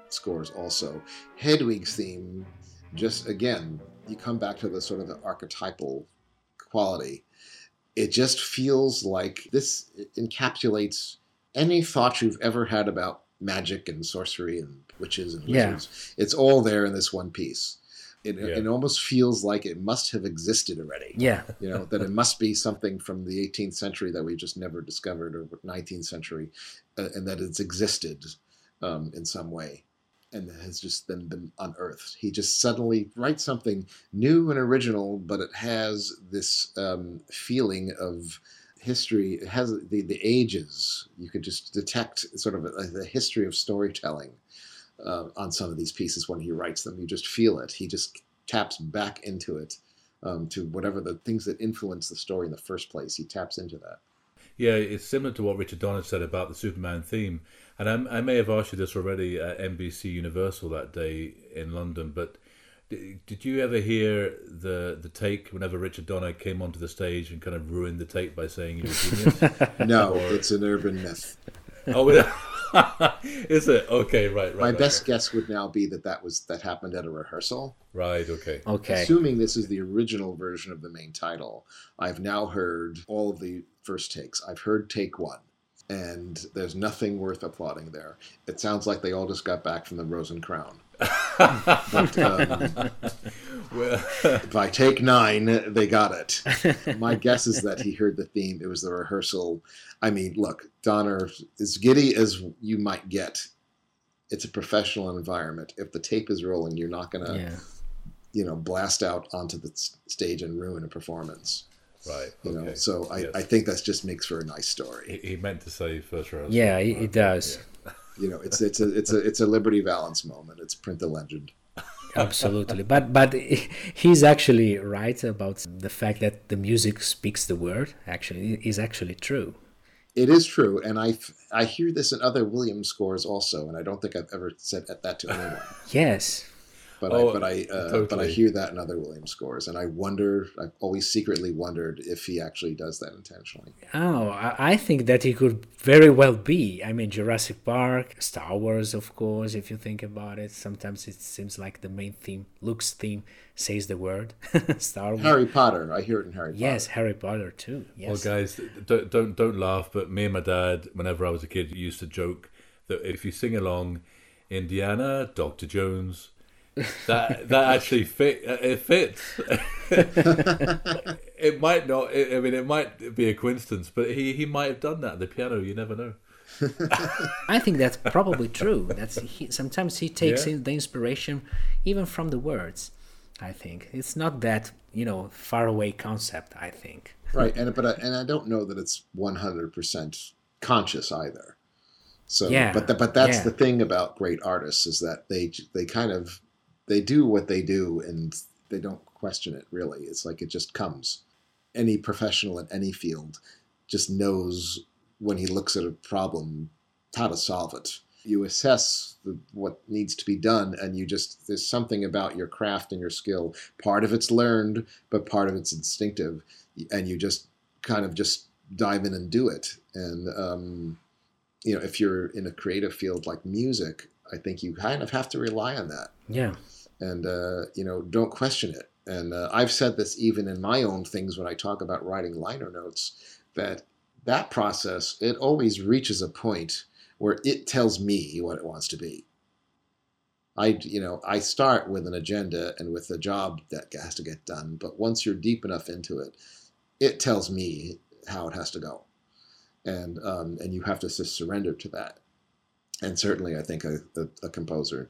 scores also. Hedwig's theme, just again, you come back to the sort of the archetypal quality. It just feels like this encapsulates any thought you've ever had about magic and sorcery and witches and wizards. It's all there in this one piece. It almost feels like it must have existed already. Yeah. You know, that it must be something from the 18th century that we just never discovered, or 19th century, and that it's existed in some way and has just then been unearthed. He just suddenly writes something new and original, but it has this feeling of history. It has the ages. You could just detect sort of the history of storytelling. On some of these pieces when he writes them. You just feel it. He just taps back into it, to whatever the things that influence the story in the first place. He taps into that. Yeah, it's similar to what Richard Donner said about the Superman theme. And I may have asked you this already at NBC Universal that day in London, but Did you ever hear the take whenever Richard Donner came onto the stage and kind of ruined the take by saying you're a genius? No, it's an urban myth. Oh, is it? Okay, right. My best guess would now be that happened at a rehearsal. Right. Okay. Assuming this is the original version of the main title, I've now heard all of the first takes. I've heard take one, and there's nothing worth applauding there. It sounds like they all just got back from the Rose and Crown. But, by take 9, they got it. My guess is that he heard the theme. It was the rehearsal. I mean, look, Donner, as giddy as you might get, it's a professional environment. If the tape is rolling, you're not going to, blast out onto the stage and ruin a performance. Right. You know? So yes. I think that just makes for a nice story. He meant to say first round. Yeah, he does. Yeah. You know, it's a Liberty Valance moment. It's print the legend. Absolutely, but he's actually right about the fact that the music speaks the word. Actually, is actually true. It is true, and I hear this in other Williams scores also, and I don't think I've ever said that to anyone. Yes, but I hear that in other Williams scores, and I wonder. I've always secretly wondered if he actually does that intentionally. Oh, I think that he could very well be. I mean, Jurassic Park, Star Wars, of course. If you think about it, sometimes it seems like the main theme, Luke's theme, says the word. Star Wars. Harry Potter. I hear it in Harry Potter. Yes, Harry Potter too. Yes. Well, guys, don't laugh. But me and my dad, whenever I was a kid, used to joke that if you sing along, Indiana, Dr. Jones. That actually fits. It might not. I mean, it might be a coincidence, but he might have done that. The piano, you never know. I think that's probably true. Sometimes he takes in the inspiration even from the words. I think it's not that far away concept. I think right, and I don't know that it's 100% conscious either. So, but that's the thing about great artists is that they kind of. They do what they do, and they don't question it, really. It's like it just comes. Any professional in any field just knows when he looks at a problem how to solve it. You assess what needs to be done, and there's something about your craft and your skill. Part of it's learned, but part of it's instinctive, and you just kind of just dive in and do it. And, if you're in a creative field like music, I think you kind of have to rely on that. Yeah. And, don't question it. And I've said this even in my own things when I talk about writing liner notes, that process, it always reaches a point where it tells me what it wants to be. I start with an agenda and with a job that has to get done. But once you're deep enough into it, it tells me how it has to go. And you have to just surrender to that. And certainly, I think a composer,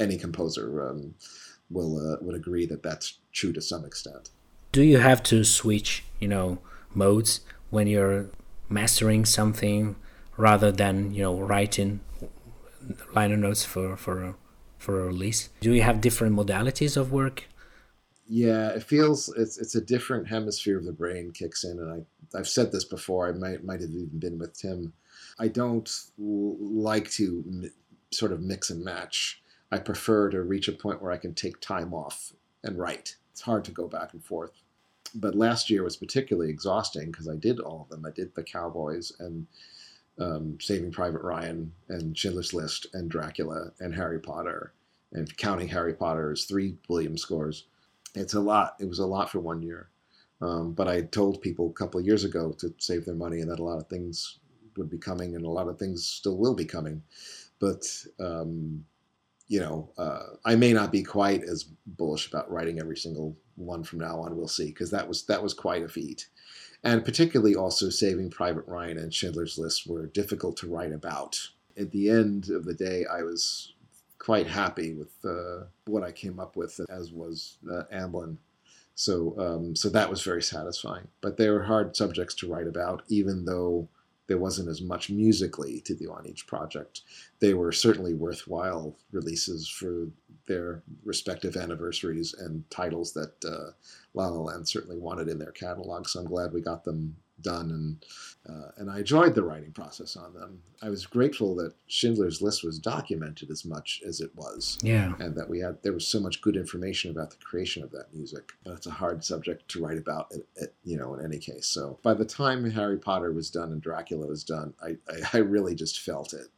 any composer, would agree that that's true to some extent. Do you have to switch, modes when you're mastering something rather than writing liner notes for a release? Do you have different modalities of work? Yeah, it feels it's a different hemisphere of the brain kicks in, and I've said this before. I might have even been with Tim. I don't like to sort of mix and match. I prefer to reach a point where I can take time off and write. It's hard to go back and forth. But last year was particularly exhausting because I did all of them. I did The Cowboys and Saving Private Ryan and Schindler's List and Dracula and Harry Potter, and counting Harry Potter's 3 Williams scores. It's a lot. It was a lot for one year. But I told people a couple of years ago to save their money and that a lot of things would be coming, and a lot of things still will be coming, but I may not be quite as bullish about writing every single one from now on. We'll see, because that was quite a feat, and particularly also Saving Private Ryan and Schindler's List were difficult to write about. At the end of the day, I was quite happy with what I came up with, as was Amblin. So that was very satisfying. But they were hard subjects to write about, even though there wasn't as much musically to do on each project. They were certainly worthwhile releases for their respective anniversaries and titles that La La Land certainly wanted in their catalog. So I'm glad we got them done, and I enjoyed the writing process on them. I was grateful that Schindler's List was documented as much as it was, and that there was so much good information about the creation of that music. But it's a hard subject to write about, in any case. So by the time Harry Potter was done and Dracula was done, I really just felt it.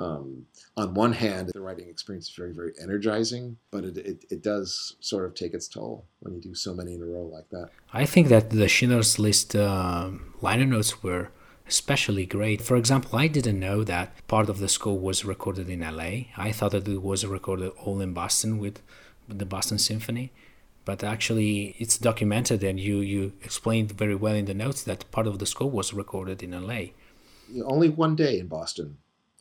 On one hand, the writing experience is very, very energizing, but it does sort of take its toll when you do so many in a row like that. I think that the Schindler's List liner notes were especially great. For example, I didn't know that part of the score was recorded in LA. I thought that it was recorded all in Boston with the Boston Symphony. But actually, it's documented, and you explained very well in the notes that part of the score was recorded in LA. Only one day in Boston.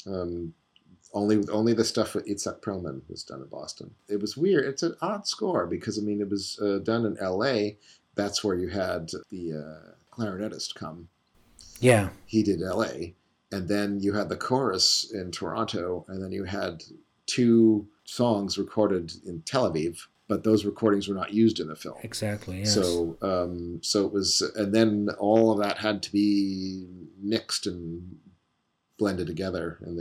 Only the stuff with Itzhak Perlman was done in Boston. It was weird. It's an odd score because, it was done in L.A. That's where you had the clarinetist come. Yeah. He did L.A. And then you had the chorus in Toronto. And then you had two songs recorded in Tel Aviv. But those recordings were not used in the film. Exactly, yes. So it was... And then all of that had to be mixed and blended together, and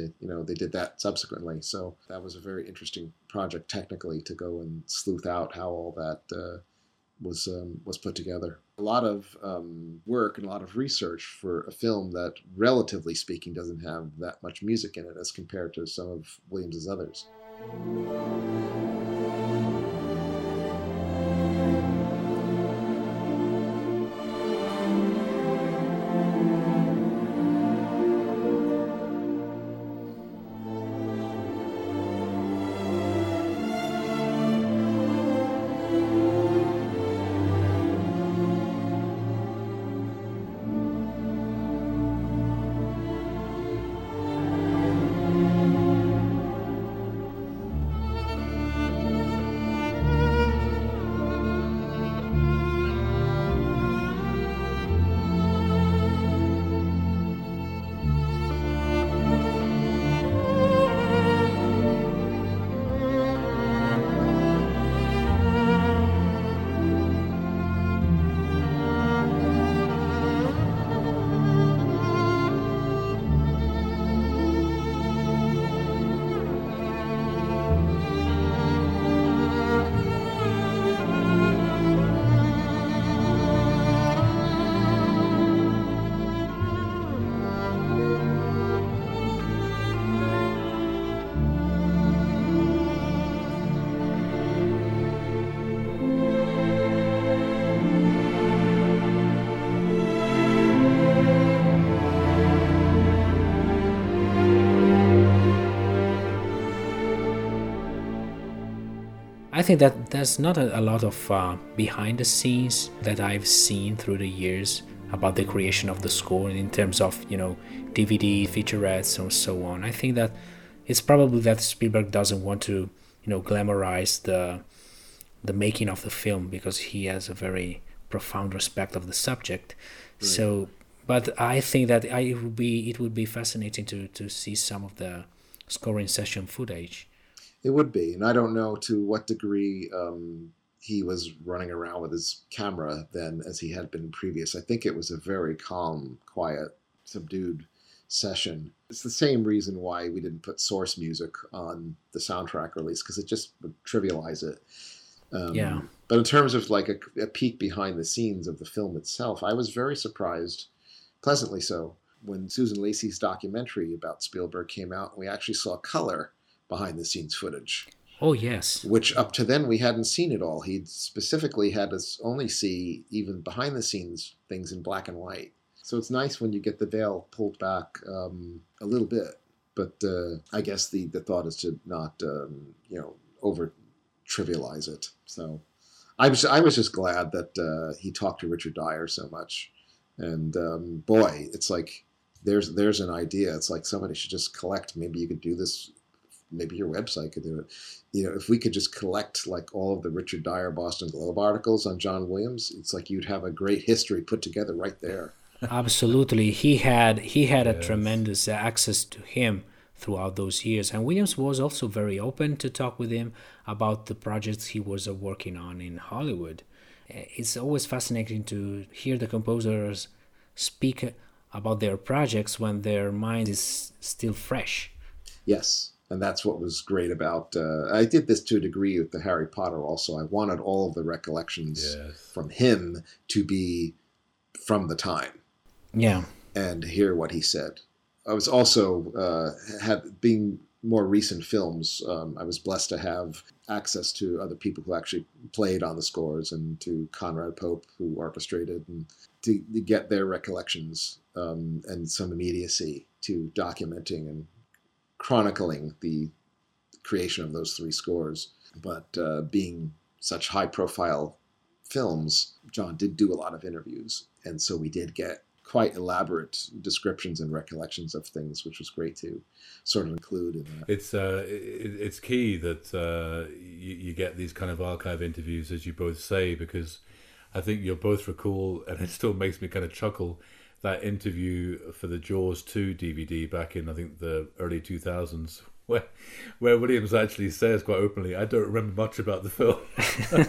they did that subsequently. So that was a very interesting project technically, to go and sleuth out how all that was put together. A lot of work and a lot of research for a film that, relatively speaking, doesn't have that much music in it as compared to some of Williams's others. I think that there's not a lot of behind the scenes that I've seen through the years about the creation of the score in terms of, DVD, featurettes, and so on. I think that it's probably that Spielberg doesn't want to, glamorize the making of the film, because he has a very profound respect of the subject. Right. So, but I think that it would be fascinating to see some of the scoring session footage. It would be, and I don't know to what degree he was running around with his camera then as he had been previous. I think it was a very calm, quiet, subdued session. It's the same reason why we didn't put source music on the soundtrack release, because it just would trivialize it. But in terms of like a peek behind the scenes of the film itself, I was very surprised, pleasantly so, when Susan Lacey's documentary about Spielberg came out, and we actually saw color behind-the-scenes footage. Oh, yes. Which up to then we hadn't seen it all. He'd specifically had us only see even behind-the-scenes things in black and white. So it's nice when you get the veil pulled back a little bit. But I guess the thought is to not, over-trivialize it. So I was just glad that he talked to Richard Dyer so much. And boy, it's like there's an idea. It's like somebody should just collect. Maybe you could do this. Maybe your website could do it. If we could just collect like all of the Richard Dyer Boston Globe articles on John Williams, it's like you'd have a great history put together right there. Absolutely. He had a tremendous access to him throughout those years. And Williams was also very open to talk with him about the projects he was working on in Hollywood. It's always fascinating to hear the composers speak about their projects when their mind is still fresh. Yes, and that's what was great about... I did this to a degree with the Harry Potter also. I wanted all of the recollections from him to be from the time. Yeah. And hear what he said. I was also, being more recent films, I was blessed to have access to other people who actually played on the scores and to Conrad Pope, who orchestrated, and to get their recollections and some immediacy to documenting and chronicling the creation of those three scores. But being such high-profile films, John did do a lot of interviews, and so we did get quite elaborate descriptions and recollections of things, which was great to sort of include in that. It's key that you get these kind of archive interviews, as you both say, because I think you'll both recall, and it still makes me kind of chuckle, that interview for the Jaws 2 DVD back in, I think, the early 2000s, where Williams actually says quite openly, I don't remember much about the film.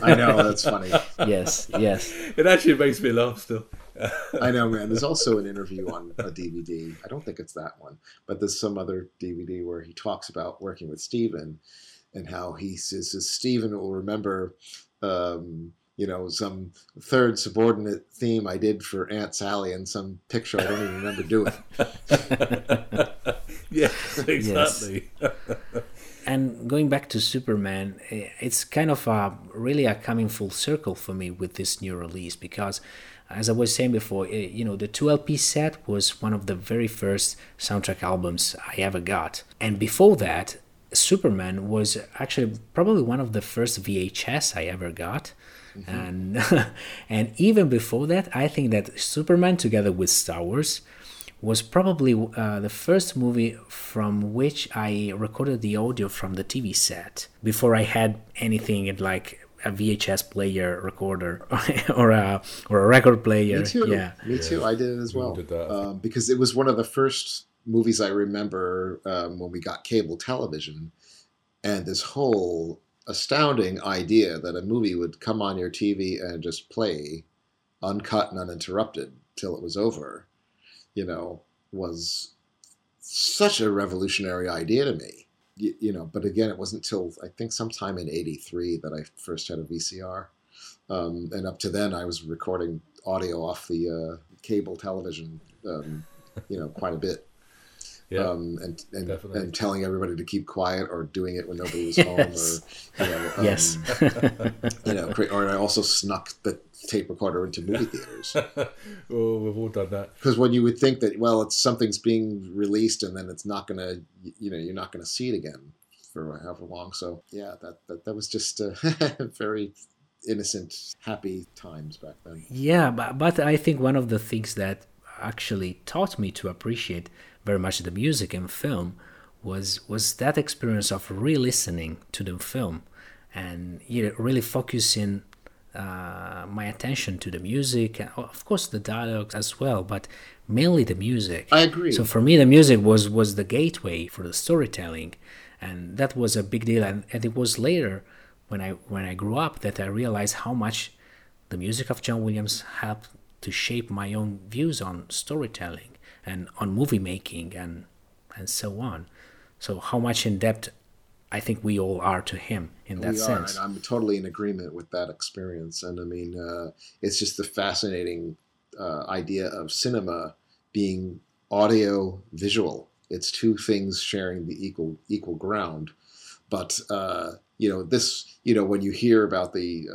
I know, that's funny. Yes. It actually makes me laugh still. I know, man. There's also an interview on a DVD. I don't think it's that one, but there's some other DVD where he talks about working with Steven and how he says Steven will remember, some third subordinate theme I did for Aunt Sally and some picture I don't even remember doing. Yes, exactly. Yes. And going back to Superman, it's kind of really coming full circle for me with this new release, because as I was saying before, the 2LP set was one of the very first soundtrack albums I ever got. And before that, Superman was actually probably one of the first VHS I ever got. Mm-hmm. And even before that, I think that Superman, together with Star Wars, was probably the first movie from which I recorded the audio from the TV set, before I had anything like a VHS player recorder or a record player. Me too. Yeah. Me too. I did it as well. Because it was one of the first movies I remember when we got cable television, and this whole astounding idea that a movie would come on your TV and just play uncut and uninterrupted till it was over, was such a revolutionary idea to me. But again, it wasn't till I think sometime in 83 that I first had a VCR. And up to then I was recording audio off the cable television, quite a bit. Yeah, and telling everybody to keep quiet or doing it when nobody was home. Yes. Or I also snuck the tape recorder into movie theaters. Oh, we've all done that. Because when you would think that, it's something's being released and then it's not going to, you're not going to see it again for however long. So yeah, that was just very innocent, happy times back then. Yeah, but I think one of the things that actually taught me to appreciate very much the music and film was that experience of re-listening to the film and really focusing my attention to the music, and of course the dialogue as well, but mainly the music. I agree. So for me, the music was the gateway for the storytelling, and that was a big deal. And it was later when I grew up that I realized how much the music of John Williams helped to shape my own views on storytelling and on movie making and so on. So how much in depth I think we all are to him in that sense. And I'm totally in agreement with that experience. And I mean, it's just the fascinating idea of cinema being audio visual. It's two things sharing the equal ground. But, when you hear about the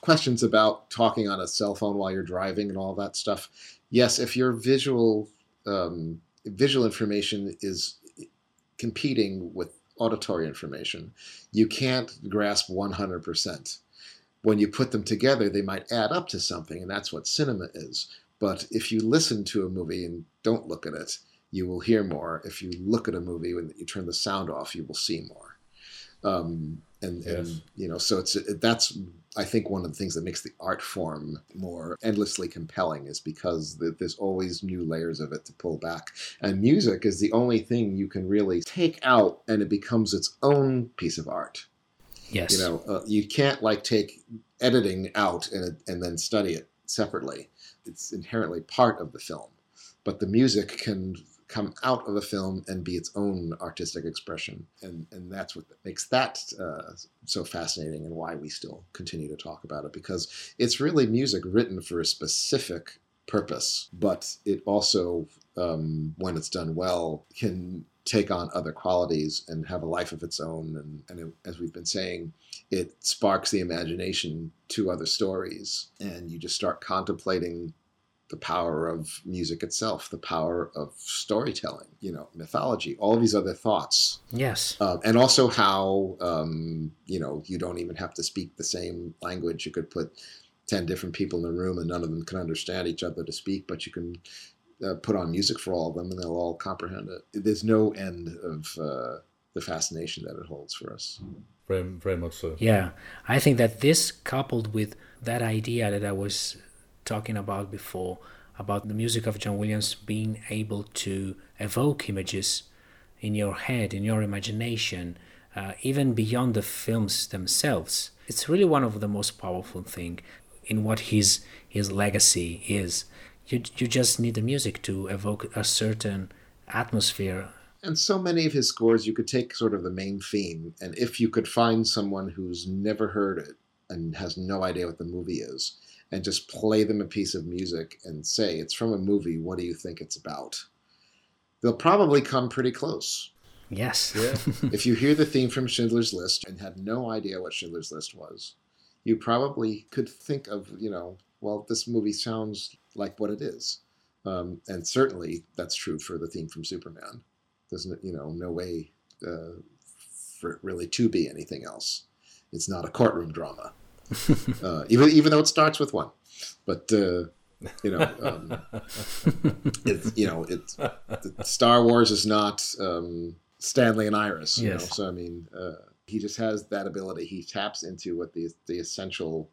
questions about talking on a cell phone while you're driving and all that stuff. Yes, if your visual information is competing with auditory information, you can't grasp 100%. When you put them together, they might add up to something, and that's what cinema is. But if you listen to a movie and don't look at it, you will hear more. If you look at a movie when you turn the sound off, you will see more. So that's I think one of the things that makes the art form more endlessly compelling is because there's always new layers of it to pull back. And music is the only thing you can really take out and it becomes its own piece of art. Yes. You can't take editing out and then study it separately. It's inherently part of the film. But the music can come out of the film and be its own artistic expression. And that's what makes that so fascinating and why we still continue to talk about it, because it's really music written for a specific purpose, but it also, when it's done well, can take on other qualities and have a life of its own. And it, as we've been saying, it sparks the imagination to other stories, and you just start contemplating the power of music itself, the power of storytelling, you know, mythology, all these other thoughts. Yes. And also how, you know, you don't even have to speak the same language. You could put 10 different people in the room and none of them can understand each other to speak, but you can put on music for all of them and they'll all comprehend it. There's no end of the fascination that it holds for us. Very, very much so. Yeah. I think that this, coupled with that idea that I was talking about before, about the music of John Williams being able to evoke images in your head, in your imagination, even beyond the films themselves. It's really one of the most powerful things in what his legacy is. You just need the music to evoke a certain atmosphere. And so many of his scores, you could take sort of the main theme, and if you could find someone who's never heard it and has no idea what the movie is, and just play them a piece of music and say, it's from a movie, what do you think it's about? They'll probably come pretty close. Yes. Yeah. If you hear the theme from Schindler's List and had no idea what Schindler's List was, you probably could think of, you know, well, this movie sounds like what it is. And certainly that's true for the theme from Superman. There's no, you know, no way for it really to be anything else. It's not a courtroom drama. Even though it starts with one, but you know, it's Star Wars is not Stanley and Iris, you know. So I mean, he just has that ability. He taps into what the essential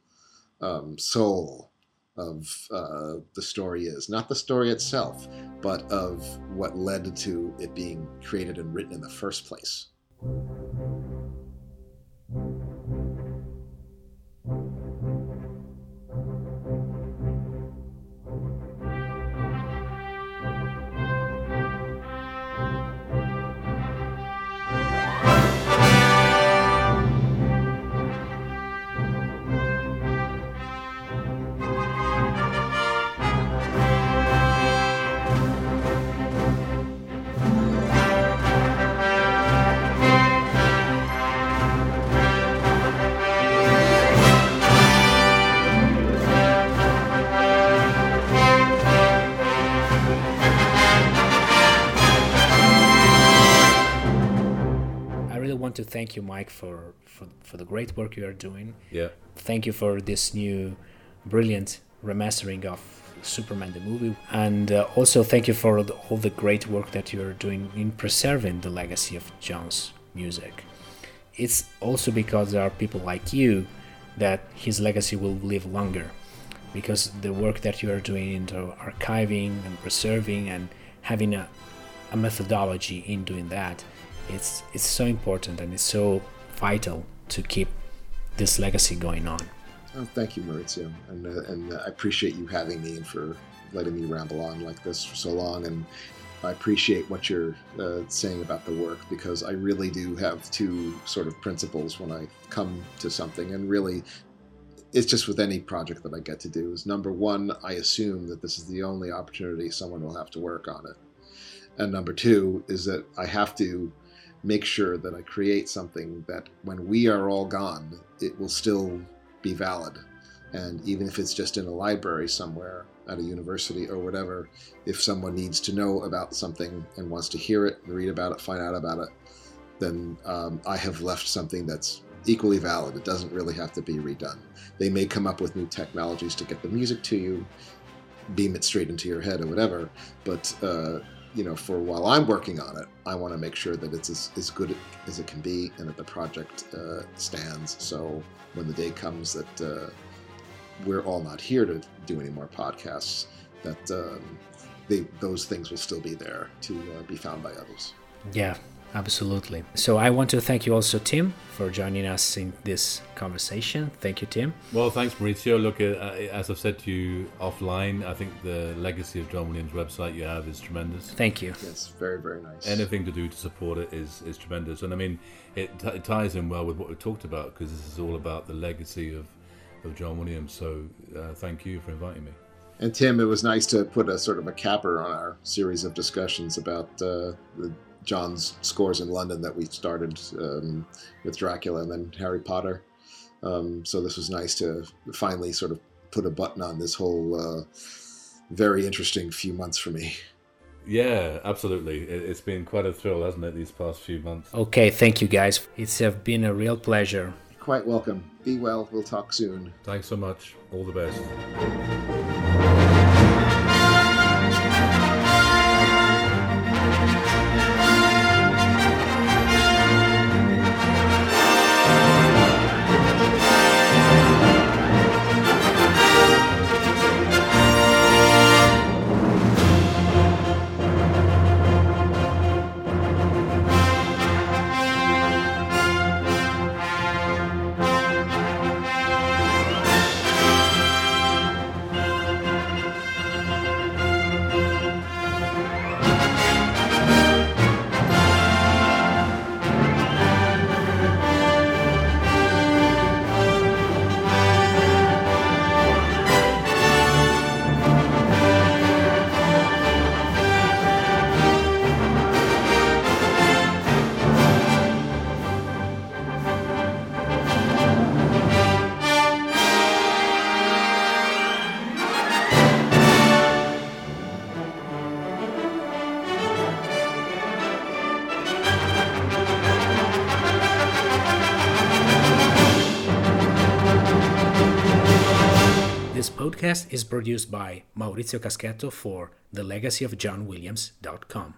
soul of the story is, not the story itself, but of what led to it being created and written in the first place. To thank you, Mike, for the great work you are doing. Yeah. Thank you for this new brilliant remastering of Superman the movie, and also thank you for all the great work that you're doing in preserving the legacy of John's music. It's also because there are people like you that his legacy will live longer, because the work that you are doing into archiving and preserving and having a methodology in doing that, It's so important and it's so vital to keep this legacy going on. Oh, thank you, Maurizio, and I appreciate you having me and for letting me ramble on like this for so long. And I appreciate what you're saying about the work, because I really do have two sort of principles when I come to something, and really, it's just with any project that I get to do. Is number one, I assume that this is the only opportunity someone will have to work on it, and number two is that I have to make sure that I create something that when we are all gone, it will still be valid. And even if it's just in a library somewhere, at a university or whatever, if someone needs to know about something and wants to hear it, read about it, find out about it, then I have left something that's equally valid. It doesn't really have to be redone. They may come up with new technologies to get the music to you, beam it straight into your head or whatever, but you know, for while I'm working on it, I want to make sure that it's as good as it can be and that the project stands. So when the day comes that we're all not here to do any more podcasts, that those things will still be there to be found by others. Yeah, Absolutely. So I want to thank you also, Tim, for joining us in this conversation. Thank you, Tim. Well, thanks, Maurizio. Look, as I've said to you offline, I think the legacy of John Williams' website you have is tremendous. Thank you. It's very, very nice. Anything to do to support it is tremendous. And I mean, it ties in well with what we talked about, because this is all about the legacy of John Williams. So thank you for inviting me. And Tim, it was nice to put a sort of a capper on our series of discussions about John's scores in London that we started with Dracula and then Harry Potter. So this was nice to finally sort of put a button on this whole very interesting few months for me. Yeah, absolutely. It's been quite a thrill, hasn't it, these past few months? Okay, thank you guys. It's been a real pleasure. Quite welcome. Be well. We'll talk soon. Thanks so much. All the best. This podcast is produced by Maurizio Caschetto for thelegacyofjohnwilliams.com.